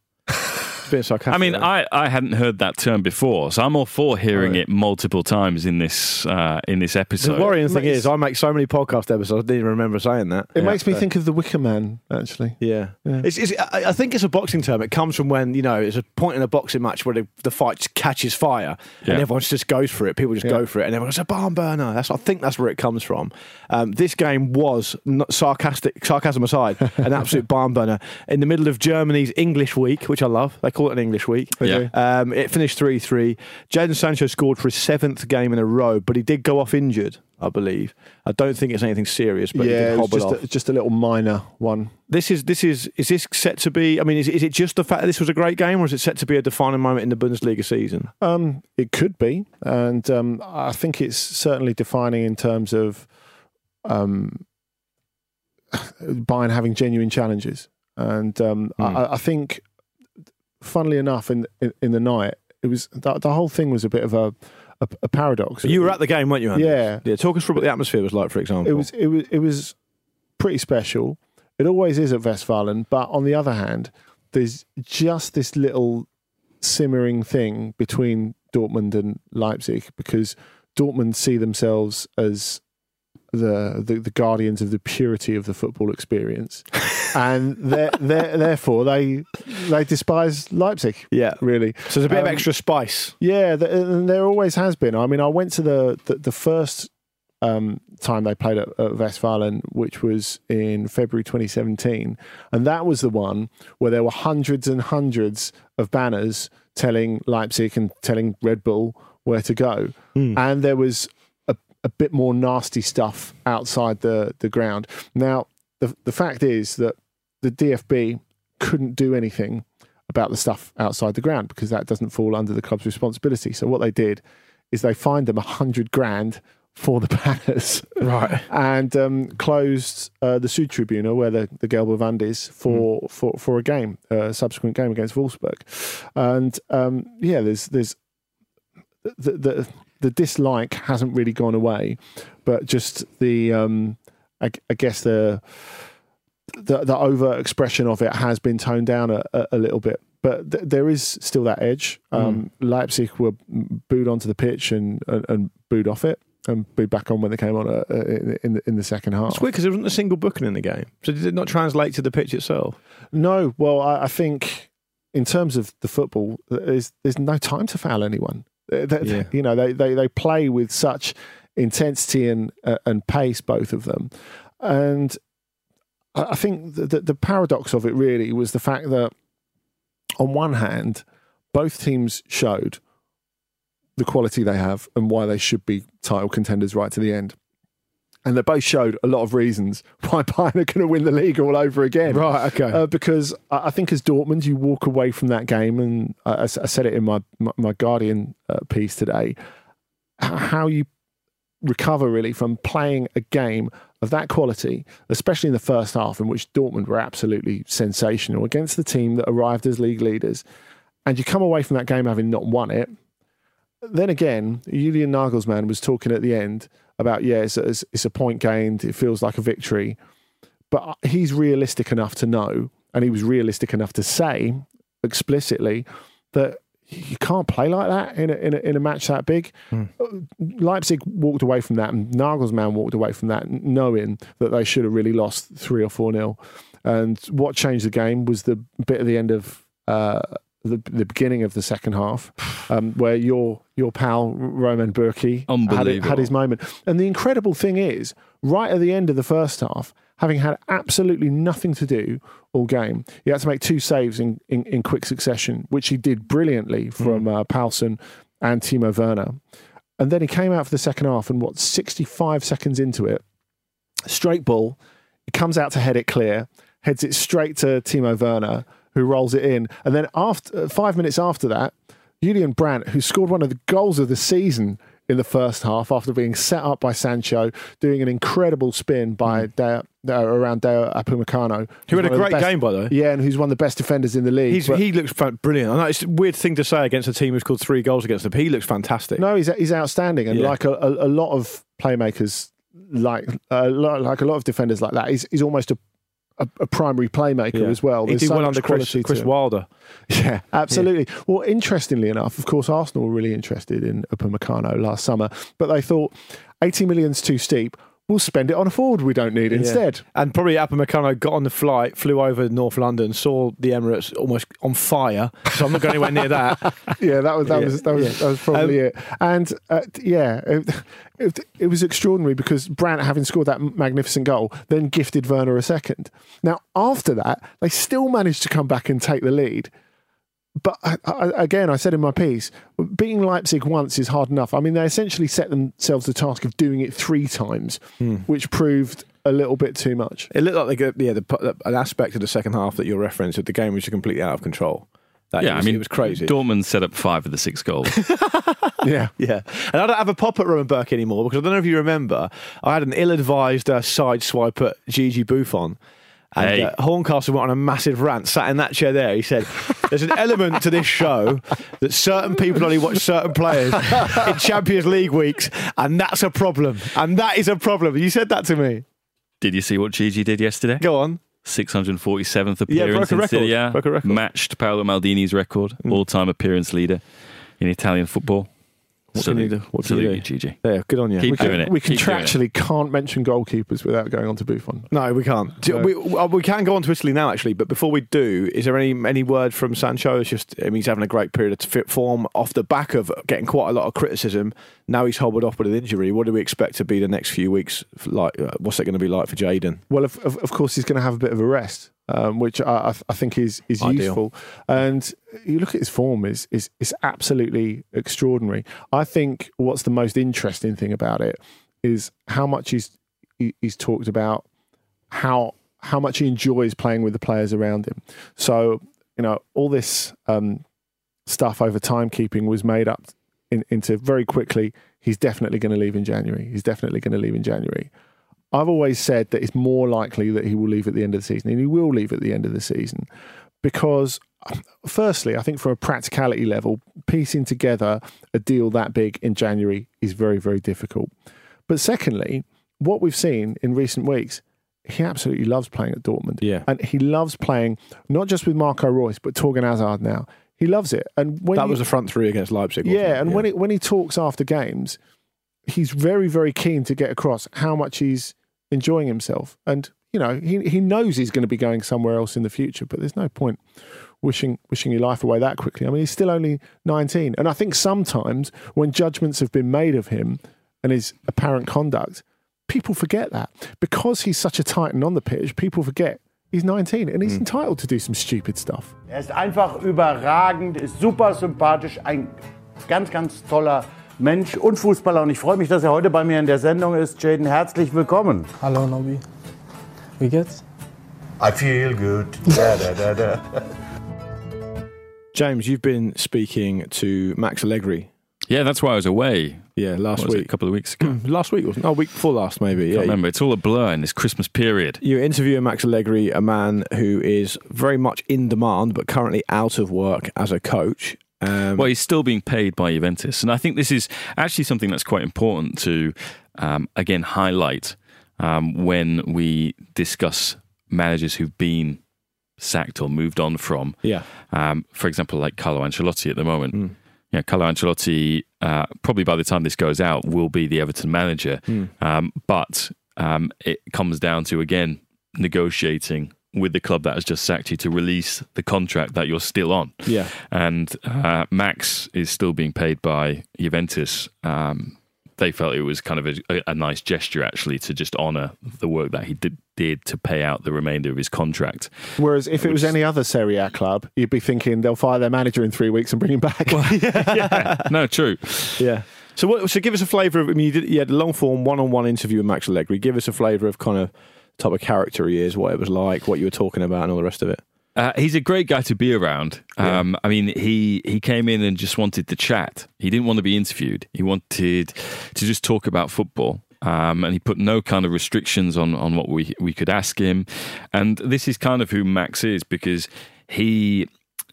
being sarcastic. I mean, I, I hadn't heard that term before, so I'm all for hearing oh, yeah. it multiple times in this uh, in this episode. The worrying thing makes, is, I make so many podcast episodes, I didn't remember saying that. It yeah, makes me so. think of the Wicker Man, actually. Yeah. yeah. It's, it's, I think it's a boxing term. It comes from when, you know, it's a point in a boxing match where the, the fight catches fire yeah. and everyone just goes for it. People just yeah. go for it and everyone's a barn burner. That's, I think that's where it comes from. Um, this game was, not sarcastic, sarcasm aside, an absolute barn burner. In the middle of Germany's English week, which I love, they call it an English week. Yeah. Um, it finished three three. Jadon Sancho scored for his seventh game in a row, but he did go off injured, I believe. I don't think it's anything serious, but yeah, he did hobble just off. A, just a little minor one. This is this is is this set to be? I mean, is is it just the fact that this was a great game, or is it set to be a defining moment in the Bundesliga season? Um, it could be, and um, I think it's certainly defining in terms of um, Bayern having genuine challenges, and um, mm. I, I think. Funnily enough, in, in in the night, it was the, the whole thing was a bit of a a, a paradox. You were at the game, weren't you, Andy? Yeah, yeah. Talk us through what the atmosphere was like, for example. It was it was it was pretty special. It always is at Westfalen, but on the other hand, there's just this little simmering thing between Dortmund and Leipzig because Dortmund see themselves as the the, the guardians of the purity of the football experience. And they're, they're, therefore, they they despise Leipzig. Yeah, really. So there's a bit um, of extra spice. Yeah, th- and there always has been. I mean, I went to the the, the first um, time they played at, at Westfalen, which was in February twenty seventeen. And that was the one where there were hundreds and hundreds of banners telling Leipzig and telling Red Bull where to go. Mm. And there was a, a bit more nasty stuff outside the, the ground. Now, the, the fact is that the D F B couldn't do anything about the stuff outside the ground because that doesn't fall under the club's responsibility. So what they did is they fined them a hundred grand for the banners, right? And um, closed uh, the Süd Tribüne where the, the Gelb-Wand is for, mm. for for a game, a subsequent game against Wolfsburg. And um, yeah, there's there's the, the the dislike hasn't really gone away, but just the um, I, I guess the. The, the overt expression of it has been toned down a, a, a little bit, but th- there is still that edge. Um, mm. Leipzig were booed onto the pitch and, and, and booed off it and booed back on when they came on uh, in, the, in the second half. It's weird because there wasn't a single booking in the game. So did it not translate to the pitch itself? No. Well, I, I think in terms of the football, there's, there's no time to foul anyone. They, they, yeah. You know, they, they, they play with such intensity and, uh, and pace, both of them. And I think the, the paradox of it really was the fact that on one hand, both teams showed the quality they have and why they should be title contenders right to the end. And they both showed a lot of reasons why Bayern are going to win the league all over again. Right, okay. Uh, because I think as Dortmund, you walk away from that game, and I, I said it in my, my, my Guardian uh, piece today, how you recover really from playing a game of that quality, especially in the first half, in which Dortmund were absolutely sensational against the team that arrived as league leaders, and you come away from that game having not won it. Then again, Julian Nagelsmann was talking at the end about, yeah, it's, it's a point gained, it feels like a victory, but he's realistic enough to know, and he was realistic enough to say explicitly that you can't play like that in a, in a, in a match that big. Mm. Leipzig walked away from that, and Nagelsmann walked away from that knowing that they should have really lost three or four nil. And what changed the game was the bit at the end of uh, the, the beginning of the second half um, where your your pal Roman Bürki had, had his moment. And the incredible thing is, right at the end of the first half, having had absolutely nothing to do all game, he had to make two saves in, in, in quick succession, which he did brilliantly from mm. uh, Paulsen and Timo Werner. And then he came out for the second half, and what, sixty-five seconds into it, straight ball, he comes out to head it clear, heads it straight to Timo Werner, who rolls it in. And then after uh, five minutes after that, Julian Brandt, who scored one of the goals of the season in the first half after being set up by Sancho, doing an incredible spin by Dayot, uh, around Dayot Upamecano. Who had a great best, game, by the way. Yeah, and who's one of the best defenders in the league. He's, he looks brilliant. I know it's a weird thing to say against a team who's scored three goals against them, but he looks fantastic. No, he's he's outstanding. And yeah. like a, a, a lot of playmakers, like, uh, like a lot of defenders like that, he's, he's almost a A, a primary playmaker yeah. as well. There's he did so well under Chris, Chris Wilder. Yeah, absolutely. Yeah. Well, interestingly enough, of course, Arsenal were really interested in Upamecano last summer, but they thought eighty million's too steep. We'll spend it on a forward we don't need yeah. instead. And probably Upamecano got on the flight, flew over North London, saw the Emirates almost on fire. So I'm not going anywhere near that. yeah, that was that yeah. was that was, yeah. that was probably um, it. And uh, yeah. It, It, it was extraordinary because Brandt, having scored that magnificent goal, then gifted Werner a second. Now, after that, they still managed to come back and take the lead. But I, I, again, I said in my piece, beating Leipzig once is hard enough. I mean, they essentially set themselves the task of doing it three times, hmm. which proved a little bit too much. It looked like the, yeah, the, an aspect of the second half that you're referencing, that the game was completely out of control. That yeah, was, I mean, it was crazy. Dortmund set up five of the six goals. yeah. Yeah. And I don't have a pop at Roman Bürki anymore because I don't know if you remember, I had an ill-advised uh, side swipe at Gigi Buffon. And hey. uh, Horncastle went on a massive rant, sat in that chair there. He said, there's an element to this show that certain people only watch certain players in Champions League weeks, and that's a problem. And that is a problem. You said that to me. Did you see what Gigi did yesterday? Go on. six hundred forty-seventh appearance yeah, in Serie A, matched Paolo Maldini's record, mm. all-time appearance leader in Italian football. What can you do? What can you do? G G. Yeah, good on you. Keep we doing can, it. We contractually can't mention goalkeepers without going on to Buffon. No, we can't. Do, we, we can go on to Italy now, actually. But before we do, is there any any word from Sancho? It's just I mean, he's having a great period of fit form off the back of getting quite a lot of criticism. Now he's hobbled off with an injury. What do we expect to be the next few weeks? Like, uh, what's it going to be like for Jadon? Well, of, of, of course, he's going to have a bit of a rest. Um, which I, I think is is Ideal. useful, and you look at his form is is is absolutely extraordinary. I think what's the most interesting thing about it is how much he's he's talked about how how much he enjoys playing with the players around him. So you know all this um, stuff over timekeeping was made up in, into very quickly. He's definitely going to leave in January. He's definitely going to leave in January. I've always said that it's more likely that he will leave at the end of the season, and he will leave at the end of the season because, firstly, I think from a practicality level, piecing together a deal that big in January is very, very difficult. But secondly, what we've seen in recent weeks, he absolutely loves playing at Dortmund. Yeah. And he loves playing not just with Marco Reus, but Torgan Hazard now. He loves it. And when That he, was the front three against Leipzig. Wasn't yeah, it? and yeah. when it, when he talks after games, he's very, very keen to get across how much he's enjoying himself, and you know he he knows he's going to be going somewhere else in the future, but there's no point wishing wishing your life away that quickly. I mean, he's still only nineteen, and I think sometimes when judgments have been made of him and his apparent conduct, people forget that because he's such a titan on the pitch. People forget he's nineteen and he's mm. entitled to do some stupid stuff. Er ist einfach überragend, ist super sympathisch, ein ganz ganz toller Mensch und Fußballer, und ich freue mich, dass er heute bei mir in der Sendung ist. Jadon, herzlich willkommen. Hallo Nobby. Wie geht's? I feel good. Da, da, da, da. James, you've been speaking to Max Allegri. Yeah, that's why I was away. Yeah, last what week. It, a couple of weeks ago. last week, wasn't it? Oh, week before last, maybe. I yeah, can't remember. It's all a blur in this Christmas period. You're interviewing Max Allegri, a man who is very much in demand, but currently out of work as a coach. Um, well, he's still being paid by Juventus. And I think this is actually something that's quite important to, um, again, highlight um, when we discuss managers who've been sacked or moved on from. Yeah. Um, for example, like Carlo Ancelotti at the moment. Mm. You know, Carlo Ancelotti, uh, probably by the time this goes out, will be the Everton manager. Mm. Um, but um, it comes down to, again, negotiating with the club that has just sacked you to release the contract that you're still on. Yeah. And uh, Max is still being paid by Juventus. Um, they felt it was kind of a, a nice gesture, actually, to just honour the work that he did, did to pay out the remainder of his contract. Whereas if it was any other Serie A club, you'd be thinking they'll fire their manager in three weeks and bring him back. Well, yeah, yeah. No, true. Yeah. So, what, so give us a flavour of, I mean, you, did, you had a long-form one-on-one interview with Max Allegri. Give us a flavour of kind of type of character he is, what it was like, what you were talking about and all the rest of it. Uh, he's a great guy to be around. Um, yeah. I mean, he, he came in and just wanted to chat. He didn't want to be interviewed. He wanted to just talk about football. Um, and he put no kind of restrictions on, on what we, we could ask him. And this is kind of who Max is, because he...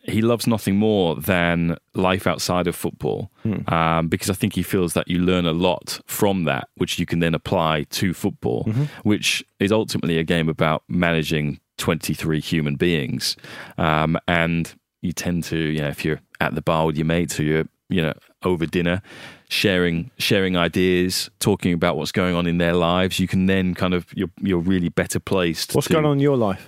he loves nothing more than life outside of football, mm. um, because I think he feels that you learn a lot from that, which you can then apply to football, mm-hmm. which is ultimately a game about managing twenty-three human beings. Um, and you tend to, you know, if you're at the bar with your mates or you're, you know, over dinner, sharing sharing ideas, talking about what's going on in their lives, you can then kind of, you're, you're really better placed. What's to... going on in your life?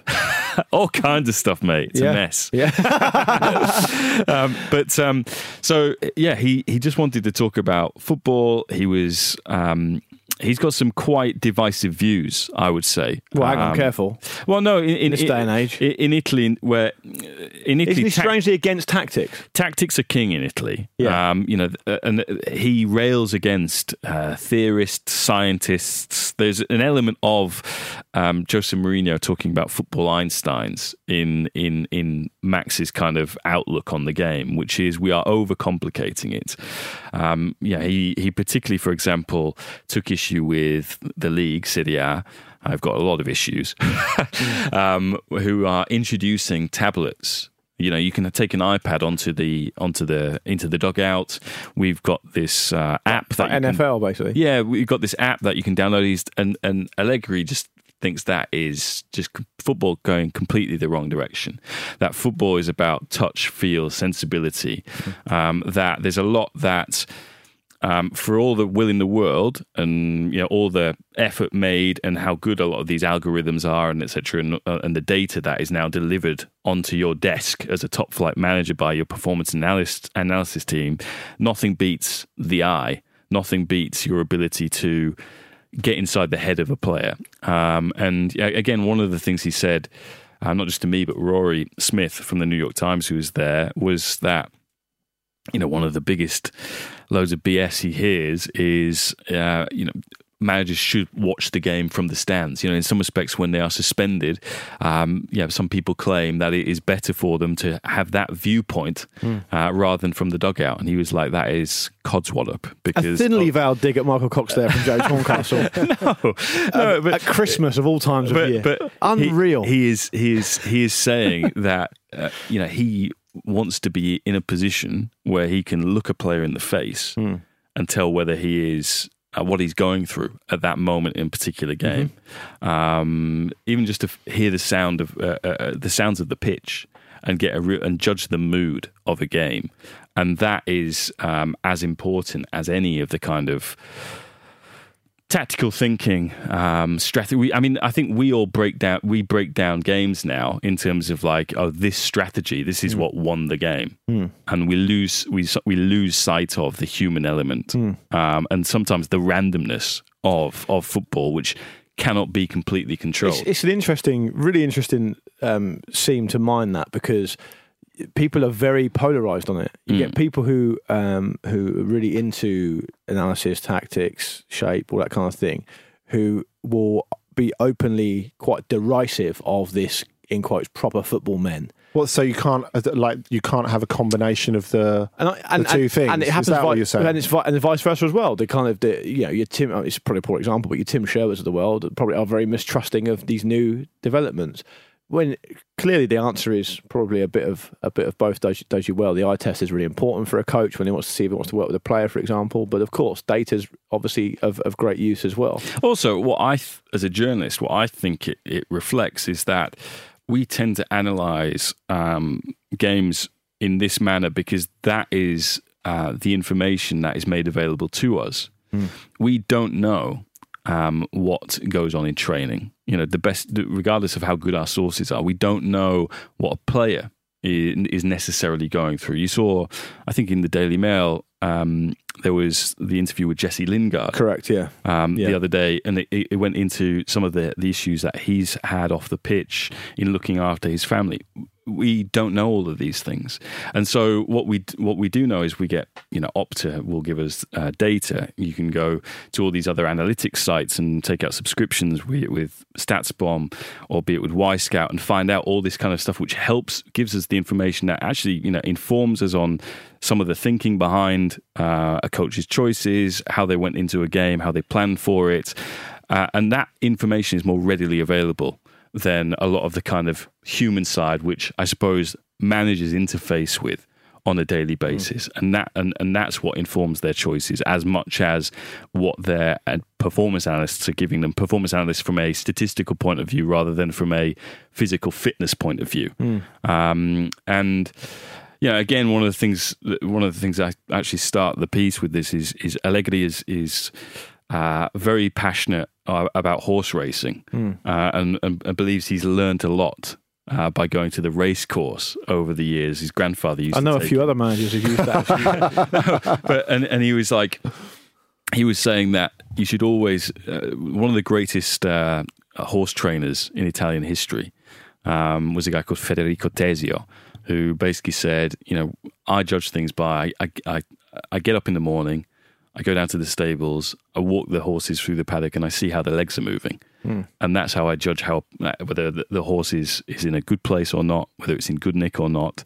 All kinds of stuff, mate. It's yeah. a mess. Yeah. um, but um, so, yeah, he, he just wanted to talk about football. He was, um, he's got some quite divisive views, I would say. Well, hang on, um, careful. Well, no, in, in, in this in, day and age. In, in Italy, where, in Italy. Isn't he strangely ta- against tactics? Tactics are king in Italy. Yeah. Um, you know, and he rails against uh, theorists, scientists. There's an element of um, Jose Mourinho talking about football Einsteins in, in, in Max's kind of outlook on the game, which is we are overcomplicating it. Um, yeah, he, he particularly, for example, took his issue with the league, Serie A. I've got a lot of issues, um, who are introducing tablets. You know, you can take an iPad onto the onto the into the dugout. We've got this uh, app that like N F L can, basically. Yeah, we've got this app that you can download. And and Allegri just thinks that is just football going completely the wrong direction. That football is about touch, feel, sensibility. Mm-hmm. Um, that there's a lot that. um, for all the will in the world and you know all the effort made and how good a lot of these algorithms are and et cetera, and, uh, and the data that is now delivered onto your desk as a top flight manager by your performance analyst, analysis team, nothing beats the eye. Nothing beats your ability to get inside the head of a player. Um, and again, one of the things he said, uh, not just to me, but Rory Smith from the New York Times, who was there, was that, you know, one of the biggest loads of B S he hears is, uh, you know, managers should watch the game from the stands. You know, in some respects, when they are suspended, um, yeah, some people claim that it is better for them to have that viewpoint mm. uh, rather than from the dugout. And he was like, "That is codswallop." Because a thinly of- veiled dig at Michael Cox there from Joe Horncastle. no, no, um, but at Christmas of all times but, of year, but unreal. He, he is, he is, he is saying that uh, you know he wants to be in a position where he can look a player in the face mm. and tell whether he is. At what he's going through at that moment in particular game, mm-hmm. um, even just to hear the sound of uh, uh, the sounds of the pitch and get a re- and judge the mood of a game, and that is um, as important as any of the kind of tactical thinking, um, strategy. We, I mean, I think we all break down we break down games now in terms of like, oh, this strategy, this is mm. what won the game, mm. and we lose we we lose sight of the human element, mm. um, and sometimes the randomness of of football, which cannot be completely controlled. It's, it's an interesting, really interesting um, seam to mine that because. People are very polarized on it. You mm. get people who um, who are really into analysis, tactics, shape, all that kind of thing, who will be openly quite derisive of this in quotes proper football men. What? So you can't like you can't have a combination of the, and I, and, the two and, things. And it happens. Is that vi- what you're saying? And it's vi- and vice versa as well. The kind of the, you know your Tim. It's probably a poor example, but your Tim Sherwoods of the world probably are very mistrusting of these new developments. When clearly the answer is probably a bit of a bit of both does, does you well. The eye test is really important for a coach when he wants to see if he wants to work with a player, for example. But of course, data is obviously of, of great use as well. Also, what I, th- as a journalist, what I think it, it reflects is that we tend to analyse um, games in this manner because that is uh, the information that is made available to us. Mm. We don't know. Um, what goes on in training. You know, the best, regardless of how good our sources are, we don't know what a player is necessarily going through. You saw, I think in the Daily Mail, um, there was the interview with Jesse Lingard. Correct, yeah. Um, yeah. The other day, and it, it went into some of the, the issues that he's had off the pitch in looking after his family. We don't know all of these things, and so what we what we do know is we get you know Opta will give us uh, data. You can go to all these other analytics sites and take out subscriptions, be it with StatsBomb or be it with Y Scout, and find out all this kind of stuff, which helps gives us the information that actually you know informs us on some of the thinking behind uh, a coach's choices, how they went into a game, how they planned for it, uh, and that information is more readily available than a lot of the kind of human side, which I suppose managers interface with on a daily basis, mm. and that and, and that's what informs their choices as much as what their performance analysts are giving them. Performance analysts from a statistical point of view, rather than from a physical fitness point of view. Mm. Um, and yeah, again, one of the things, one of the things I actually start the piece with this is is Allegri is is uh, very passionate. Uh, about horse racing mm. uh, and, and, and believes he's learned a lot uh, by going to the race course over the years. His grandfather used I know to take a few him. Other managers have used that. no, but, and, and he was like, he was saying that you should always, uh, one of the greatest uh, horse trainers in Italian history um, was a guy called Federico Tesio, who basically said, you know, I judge things by, I, I, I get up in the morning, I go down to the stables, I walk the horses through the paddock and I see how their legs are moving. Mm. And that's how I judge how whether the, the horse is, is in a good place or not, whether it's in good nick or not.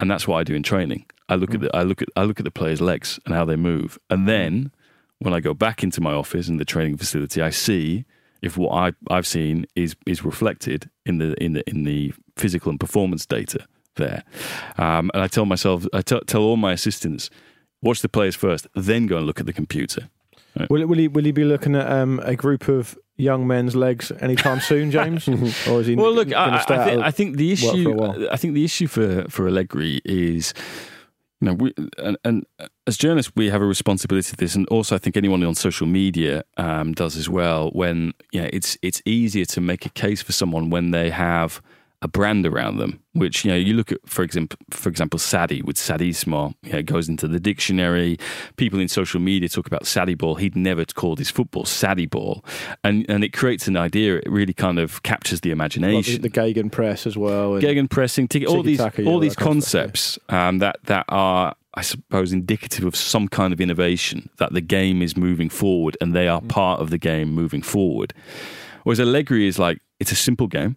And that's what I do in training. I look mm. at the, I look at I look at the player's legs and how they move. And then when I go back into my office and the training facility, I see if what I I've seen is is reflected in the in the in the physical and performance data there. Um, and I tell myself I t- tell all my assistants, watch the players first, then go and look at the computer. Right. Will, will he will he be looking at um, a group of young men's legs anytime soon, James? Or is he? Well, look, I, I, think, I think the issue. I think the issue for for Allegri is You know, we and, and as journalists, we have a responsibility to this, and also I think anyone on social media um, does as well. When you know, it's it's easier to make a case for someone when they have a brand around them, which you know you look at, for example, for example, Sadi with Sadismo. You know, it goes into the dictionary. People in social media talk about Sadi ball. He'd never called his football Sadi ball, and and it creates an idea. It really kind of captures the imagination. Like the, the Gegenpress as well, and Gegenpressing, tick, all these all these concepts um, that that are, I suppose, indicative of some kind of innovation, that the game is moving forward, and they are mm. part of the game moving forward. Whereas Allegri is like, it's a simple game.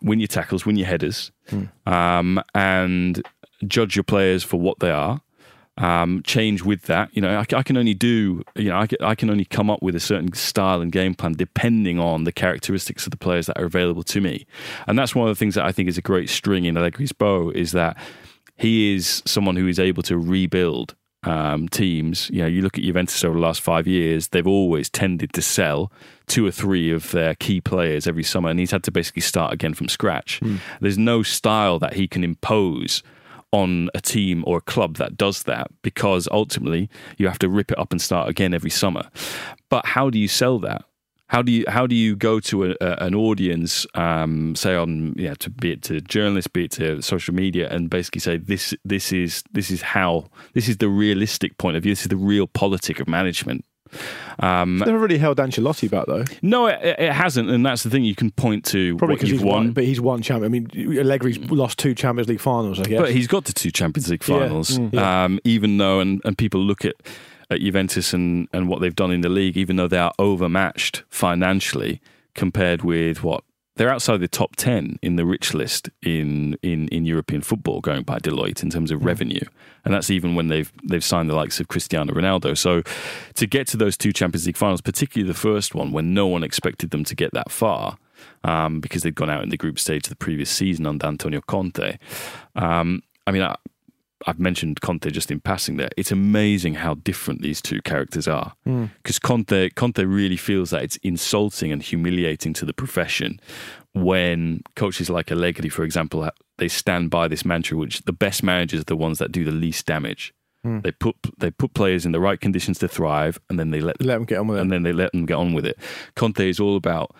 Win your tackles, win your headers, mm. um, and judge your players for what they are. Um, change with that. You know, I, I can only do. You know, I can, I can only come up with a certain style and game plan depending on the characteristics of the players that are available to me. And that's one of the things that I think is a great string in Allegri's bow, is that he is someone who is able to rebuild um, teams. You know, you look at Juventus over the last five years; they've always tended to sell two or three of their key players every summer, and he's had to basically start again from scratch. Mm. There's no style that he can impose on a team or a club that does that, because ultimately you have to rip it up and start again every summer. But how do you sell that? How do you how do you go to a, a, an audience, um, say on yeah, to be it to journalists, be it to social media, and basically say this this is this is how this is the realistic point of view. This is the real politic of management. Um, it's never really held Ancelotti back, though. No, it, it hasn't, and that's the thing. You can point to probably because he's won. won, but he's won champion. I mean, Allegri's lost two Champions League finals, I guess. But he's got to two Champions League finals, yeah. Mm, yeah. Um, even though, and, and people look at, at Juventus and, and what they've done in the league, even though they are overmatched financially compared with what. They're outside the top ten in the rich list in, in, in European football, going by Deloitte, in terms of mm. revenue. And that's even when they've they've signed the likes of Cristiano Ronaldo. So to get to those two Champions League finals, particularly the first one, when no one expected them to get that far, um, because they'd gone out in the group stage the previous season under Antonio Conte. Um, I mean, I, I've mentioned Conte just in passing there. It's amazing how different these two characters are. Because mm. Conte, Conte really feels that it's insulting and humiliating to the profession when coaches like Allegri, for example, they stand by this mantra, which the best managers are the ones that do the least damage. Mm. They put they put players in the right conditions to thrive, and then they let them, let them get on with it. And then they let them get on with it. Conte is all about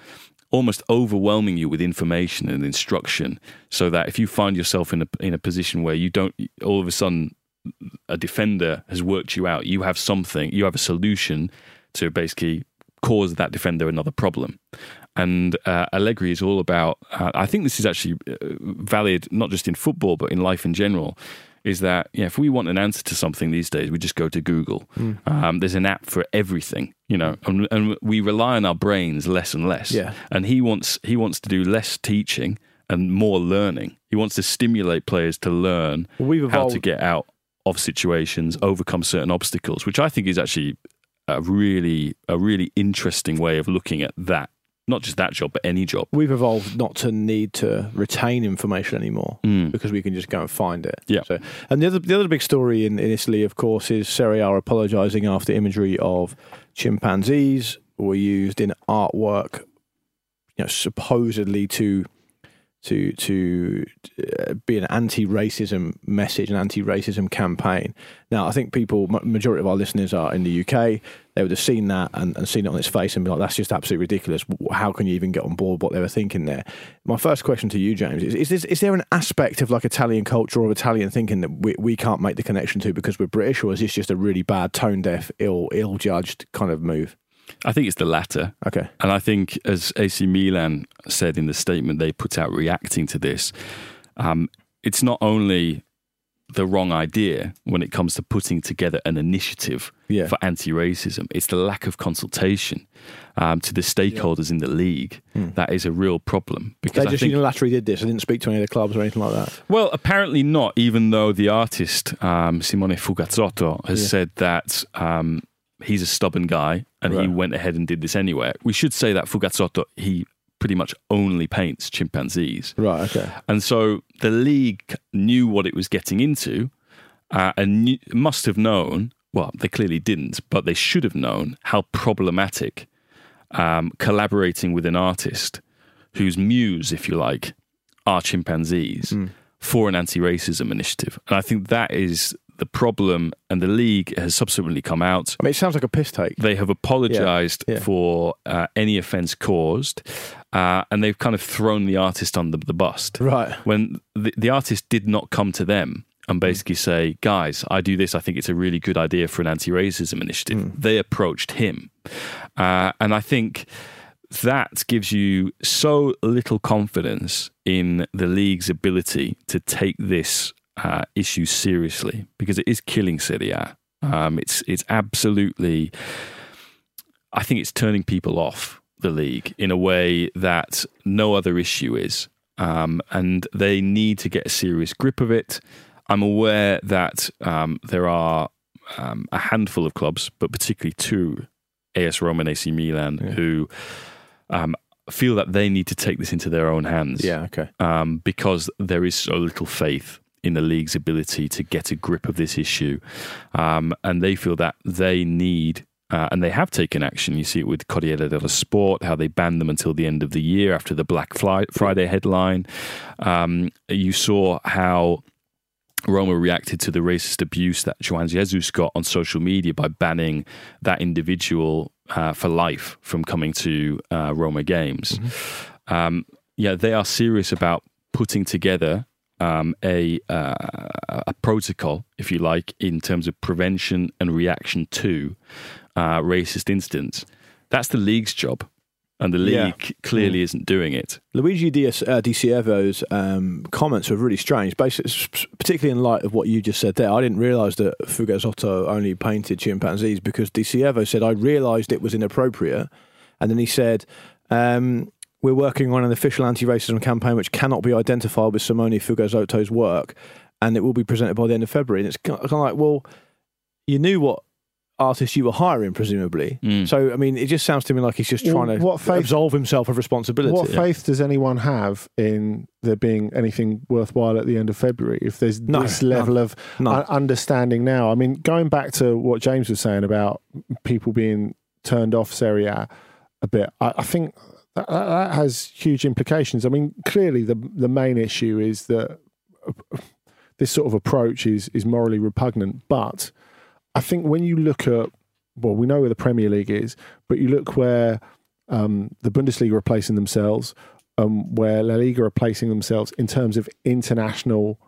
almost overwhelming you with information and instruction, so that if you find yourself in a in a position where you don't, all of a sudden a defender has worked you out, you have something, you have a solution to basically cause that defender another problem. And uh, Allegri is all about, uh, I think this is actually valid not just in football but in life in general, is that yeah, if we want an answer to something these days, we just go to Google. Mm. Um, there's an app for everything, you know, and, and we rely on our brains less and less. Yeah. And he wants he wants to do less teaching and more learning. He wants to stimulate players to learn well, we've evolved- how to get out of situations, overcome certain obstacles, which I think is actually a really a really interesting way of looking at that. Not just that job, but any job. We've evolved not to need to retain information anymore mm. because we can just go and find it. Yeah. So, and the other the other big story in, in Italy, of course, is Serie A apologising after imagery of chimpanzees were used in artwork, you know, supposedly to to to uh, be an anti-racism message, an anti-racism campaign. Now, I think people, majority of our listeners are in the U K. They would have seen that and, and seen it on its face and be like, that's just absolutely ridiculous. How can you even get on board what they were thinking there? My first question to you, James, is is, this, is there an aspect of like Italian culture or Italian thinking that we, we can't make the connection to because we're British, or is this just a really bad, tone-deaf, ill, ill-judged kind of move? I think it's the latter. Okay. And I think, as A C Milan said in the statement they put out reacting to this, um, it's not only the wrong idea when it comes to putting together an initiative yeah. for anti-racism. It's the lack of consultation um, to the stakeholders yeah. in the league. Mm. That is a real problem. Because they just I think, unilaterally did this. They didn't speak to any of the clubs or anything like that. Well, apparently not, even though the artist, um, Simone Fugazzotto, has yeah. said that um, he's a stubborn guy and right. he went ahead and did this anyway. We should say that Fugazzotto, he pretty much only paints chimpanzees. Right, okay. And so the league knew what it was getting into uh, and knew, must have known, well, they clearly didn't, but they should have known how problematic um, collaborating with an artist whose muse, if you like, are chimpanzees, mm. for an anti-racism initiative. And I think that is the problem, and the league has subsequently come out. I mean, it sounds like a piss take. They have apologised yeah, yeah. for uh, any offence caused, uh, and they've kind of thrown the artist under the bus. Right. When the, the artist did not come to them and basically say, guys, I do this, I think it's a really good idea for an anti-racism initiative. Mm. They approached him. Uh, and I think that gives you so little confidence in the league's ability to take this uh, issue seriously, because it is killing Serie A. Um, it's, it's absolutely, I think it's turning people off the league in a way that no other issue is. Um, and they need to get a serious grip of it. I'm aware that um, there are um, a handful of clubs, but particularly two, AS Roma and A C Milan, yeah. who um, feel that they need to take this into their own hands. Yeah, okay. Um, because there is so little faith in the league's ability to get a grip of this issue. Um, and they feel that they need... Uh, and they have taken action. You see it with Corriere dello Sport, how they banned them until the end of the year after the Black Friday headline. Um, you saw how Roma reacted to the racist abuse that Juan Jesus got on social media by banning that individual uh, for life from coming to uh, Roma games. Mm-hmm. Um, yeah, they are serious about putting together Um, a, uh, a protocol, if you like, in terms of prevention and reaction to uh, racist incidents. That's the league's job, and the league yeah. clearly yeah. isn't doing it. Luigi Di, uh, Di Siervo's um, comments were really strange, basically, particularly in light of what you just said there. I didn't realise that Fugazzotto only painted chimpanzees, because Di Siervo said, I realised it was inappropriate. And then he said... Um, We're working on an official anti-racism campaign which cannot be identified with Simone Fugazzotto's work, and it will be presented by the end of February. And it's kind of like, well, you knew what artist you were hiring, presumably. Mm. So, I mean, it just sounds to me like he's just trying well, to what faith, absolve himself of responsibility. What faith does anyone have in there being anything worthwhile at the end of February if there's no, this level no, of no. understanding now? I mean, going back to what James was saying about people being turned off Serie A a bit, I, I think... That, that has huge implications. I mean, clearly the the main issue is that this sort of approach is is morally repugnant. But I think when you look at, well, we know where the Premier League is, but you look where um, the Bundesliga are placing themselves, um, where La Liga are placing themselves in terms of international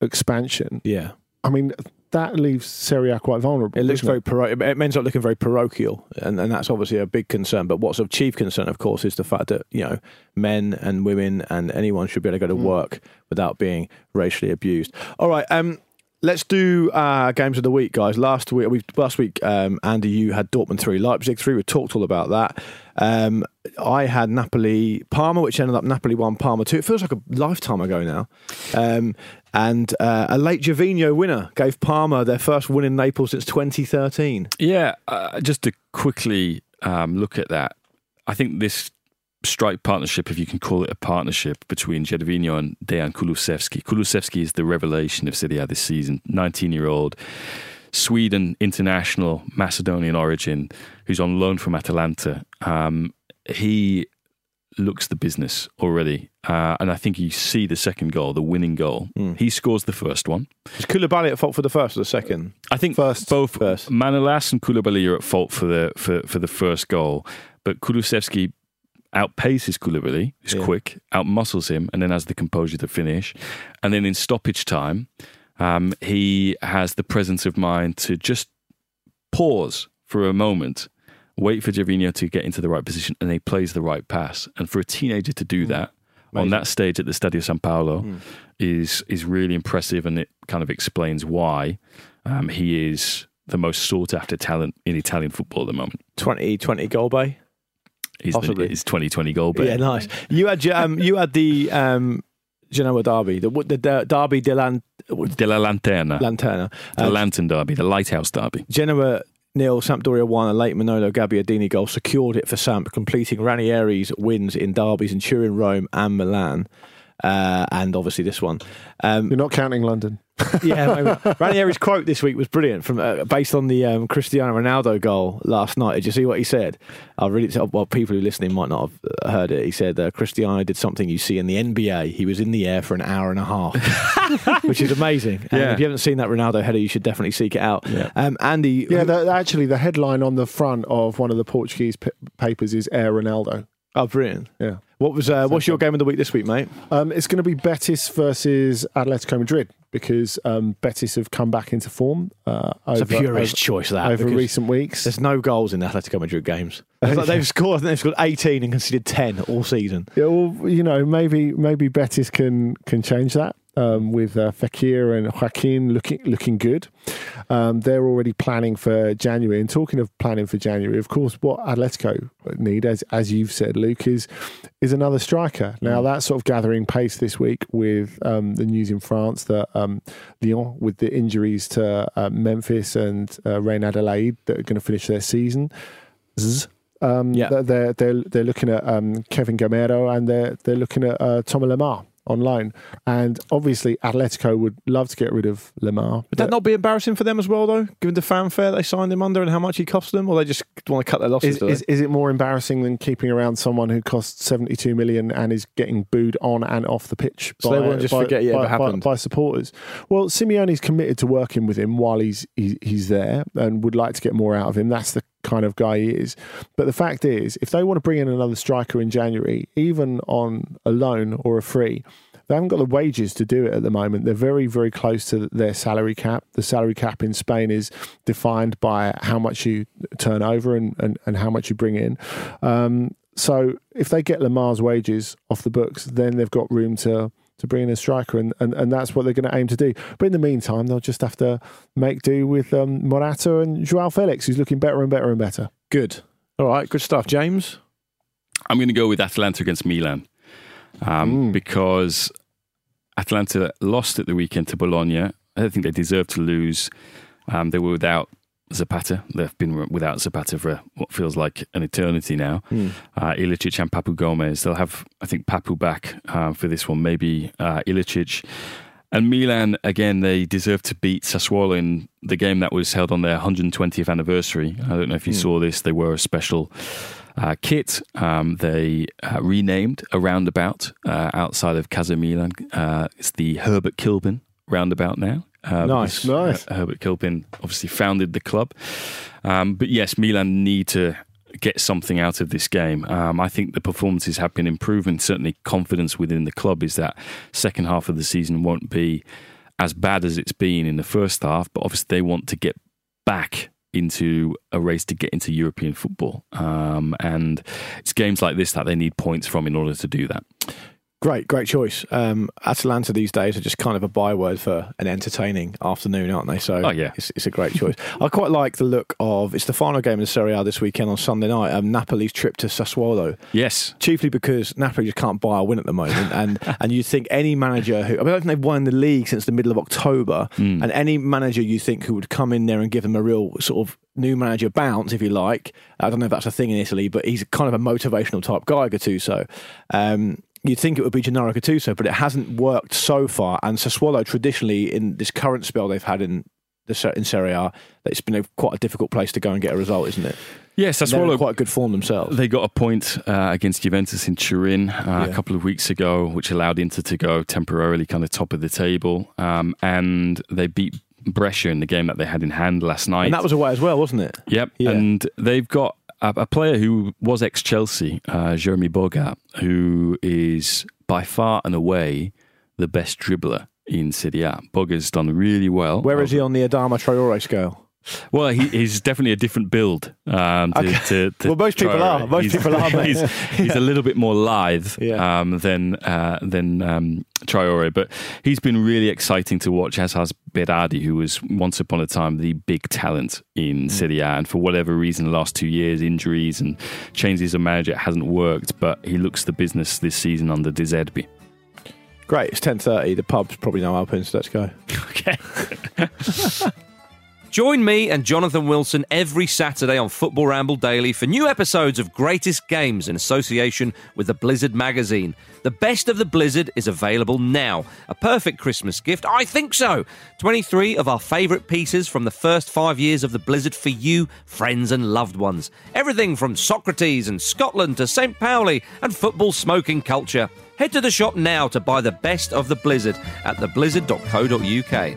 expansion. Yeah. I mean... That leaves Serie A quite vulnerable. It looks very parochial. It ends up looking very parochial, and, and that's obviously a big concern. But what's of chief concern, of course, is the fact that, you know, men and women and anyone should be able to go to work without being racially abused. All right, um, let's do uh, games of the week, guys. Last week, we last week, um, Andy, you had Dortmund three, Leipzig three. We talked all about that. Um, I had Napoli Parma, which ended up Napoli one, Parma two. It feels like a lifetime ago now. Um, and uh, a late Gervinho winner gave Parma their first win in Naples since twenty thirteen. Yeah, uh, just to quickly um, look at that, I think this strike partnership, if you can call it a partnership, between Gervinho and Dejan Kulusevski. Kulusevski is the revelation of Serie A this season, nineteen-year-old. Sweden international, Macedonian origin, who's on loan from Atalanta. Um, he looks the business already. Uh, and I think you see the second goal, the winning goal. Mm. He scores the first one. Is Koulibaly at fault for the first or the second? I think first, both first. Manolas and Koulibaly are at fault for the for, for the first goal. But Kulusevski outpaces Koulibaly, who's yeah. quick, outmuscles him, and then has the composure to finish. And then in stoppage time, Um, he has the presence of mind to just pause for a moment, wait for Gervinho to get into the right position, and he plays the right pass. And for a teenager to do that mm. on that stage at the Stadio San Paolo mm. is is really impressive, and it kind of explains why um, he is the most sought-after talent in Italian football at the moment. twenty twenty goal bay? He's possibly. The, his twenty twenty goal bay. Yeah, nice. You had, um, you had the... Um, Genoa derby, the, the derby de la, de la Lanterna, Lanterna. the uh, lantern derby, the lighthouse derby. Genoa nil, Sampdoria one, a late Manolo Gabbiadini goal secured it for Samp, completing Ranieri's wins in derbies in Turin, Rome and Milan. Uh, and obviously this one. Um, You're not counting London. Yeah, Ranieri's quote this week was brilliant, from uh, based on the um, Cristiano Ronaldo goal last night. Did you see what he said? I'll read it to, well, people who are listening might not have heard it. He said, uh, Cristiano did something you see in the N B A. He was in the air for an hour and a half, which is amazing. And yeah. if you haven't seen that Ronaldo header, you should definitely seek it out. Yeah. Um, Andy. Yeah, the, actually, the headline on the front of one of the Portuguese p- papers is Air Ronaldo. Oh, brilliant. Yeah. What was uh, what's your game of the week this week, mate? Um, it's going to be Betis versus Atletico Madrid, because um, Betis have come back into form. Uh, over, it's a purist over, choice, that. Over recent weeks. There's no goals in the Atletico Madrid games. Like they've scored, I think they've scored eighteen and conceded ten all season. Yeah, well, you know, maybe maybe Betis can, can change that um, with uh, Fekir and Joaquin looking, looking good. Um, they're already planning for January. And talking of planning for January, of course, what Atletico need, as as you've said, Luke, is is another striker. Now, that's sort of gathering pace this week with um, the news in France that um, Lyon, with the injuries to uh, Memphis and uh, Real Adelaide that are going to finish their season, um, yeah. they're, they're, they're looking at um, Kevin Gamero, and they're, they're looking at uh, Thomas Lemar on loan. And obviously Atletico would love to get rid of Lemar. Would that not be embarrassing for them as well, though, given the fanfare they signed him under and how much he cost them? Or they just want to cut their losses? Is, is, is it more embarrassing than keeping around someone who costs seventy-two million and is getting booed on and off the pitch so by, they won't just by, forget it by, ever happened. By, by supporters? Well, Simeone's committed to working with him while he's he, he's there and would like to get more out of him. That's the kind of guy he is. But the fact is, if they want to bring in another striker in January, even on a loan or a free, they haven't got the wages to do it at the moment. They're very, very close to their salary cap. The salary cap in Spain is defined by how much you turn over and, and, and how much you bring in. Um, so if they get Lamar's wages off the books, then they've got room to to bring in a striker, and, and, and that's what they're going to aim to do. But in the meantime, they'll just have to make do with um, Morata and Joao Felix, who's looking better and better and better. Good. All right, good stuff. James? I'm going to go with Atalanta against Milan um, mm. because Atalanta lost at the weekend to Bologna. I don't think they deserved to lose. Um, they were without Zapata. They've been without Zapata for what feels like an eternity now. Mm. Uh, Ilicic and Papu Gomez. They'll have, I think, Papu back uh, for this one, maybe uh, Ilicic. And Milan, again, they deserve to beat Sassuolo in the game that was held on their one hundred twentieth anniversary. I don't know if you mm. saw this. They were a special uh, kit. Um, they uh, renamed a roundabout uh, outside of Casa Milan. Uh, it's the Herbert Kilbin roundabout now. Uh, nice, nice. Uh, Herbert Kilpin obviously founded the club. Um, but yes, Milan need to get something out of this game. Um, I think the performances have been improving. Certainly confidence within the club is that second half of the season won't be as bad as it's been in the first half. But obviously they want to get back into a race to get into European football. Um, and it's games like this that they need points from in order to do that. Great, great choice. Um, Atalanta these days are just kind of a byword for an entertaining afternoon, aren't they? So oh, yeah. it's, it's a great choice. I quite like the look of, it's the final game of the Serie A this weekend on Sunday night, um, Napoli's trip to Sassuolo. Yes. Chiefly because Napoli just can't buy a win at the moment. And and you'd think any manager who, I mean, I don't think they've won in the league since the middle of October, mm. and any manager you think who would come in there and give them a real sort of new manager bounce, if you like, I don't know if that's a thing in Italy, but he's kind of a motivational type guy, Gattuso. Um You'd think it would be Gennaro Gattuso, but it hasn't worked so far. And Sassuolo, traditionally, in this current spell they've had in the in Serie A, it's been a, quite a difficult place to go and get a result, isn't it? Yes, Sassuolo. They're in quite good form themselves. They got a point uh, against Juventus in Turin uh, yeah. a couple of weeks ago, which allowed Inter to go temporarily kind of top of the table. Um, and they beat Brescia in the game that they had in hand last night. And that was away as well, wasn't it? Yep. Yeah. And they've got a player who was ex-Chelsea, uh, Jeremy Boga, who is by far and away the best dribbler in Serie A. Boga's done really well. Where is he on the Adama Traore scale? Well, he, he's definitely a different build. Um, to, okay. to, to well, most Traore. people are. Most he's, people are. He's, he's yeah. a little bit more lithe yeah. um, than uh, than um, Traore, but he's been really exciting to watch, as has Berardi, who was once upon a time the big talent in mm. Serie A, and for whatever reason, the last two years, injuries and changes of manager, it hasn't worked. But he looks the business this season under De Zerbi. Great. It's ten thirty. The pub's probably now open, so let's go. Okay. Join me and Jonathan Wilson every Saturday on Football Ramble Daily for new episodes of Greatest Games in association with the Blizzard magazine. The Best of the Blizzard is available now. A perfect Christmas gift? I think so. twenty-three of our favourite pieces from the first five years of the Blizzard for you, friends and loved ones. Everything from Socrates and Scotland to Saint Pauli and football smoking culture. Head to the shop now to buy the Best of the Blizzard at the blizzard dot co dot u k.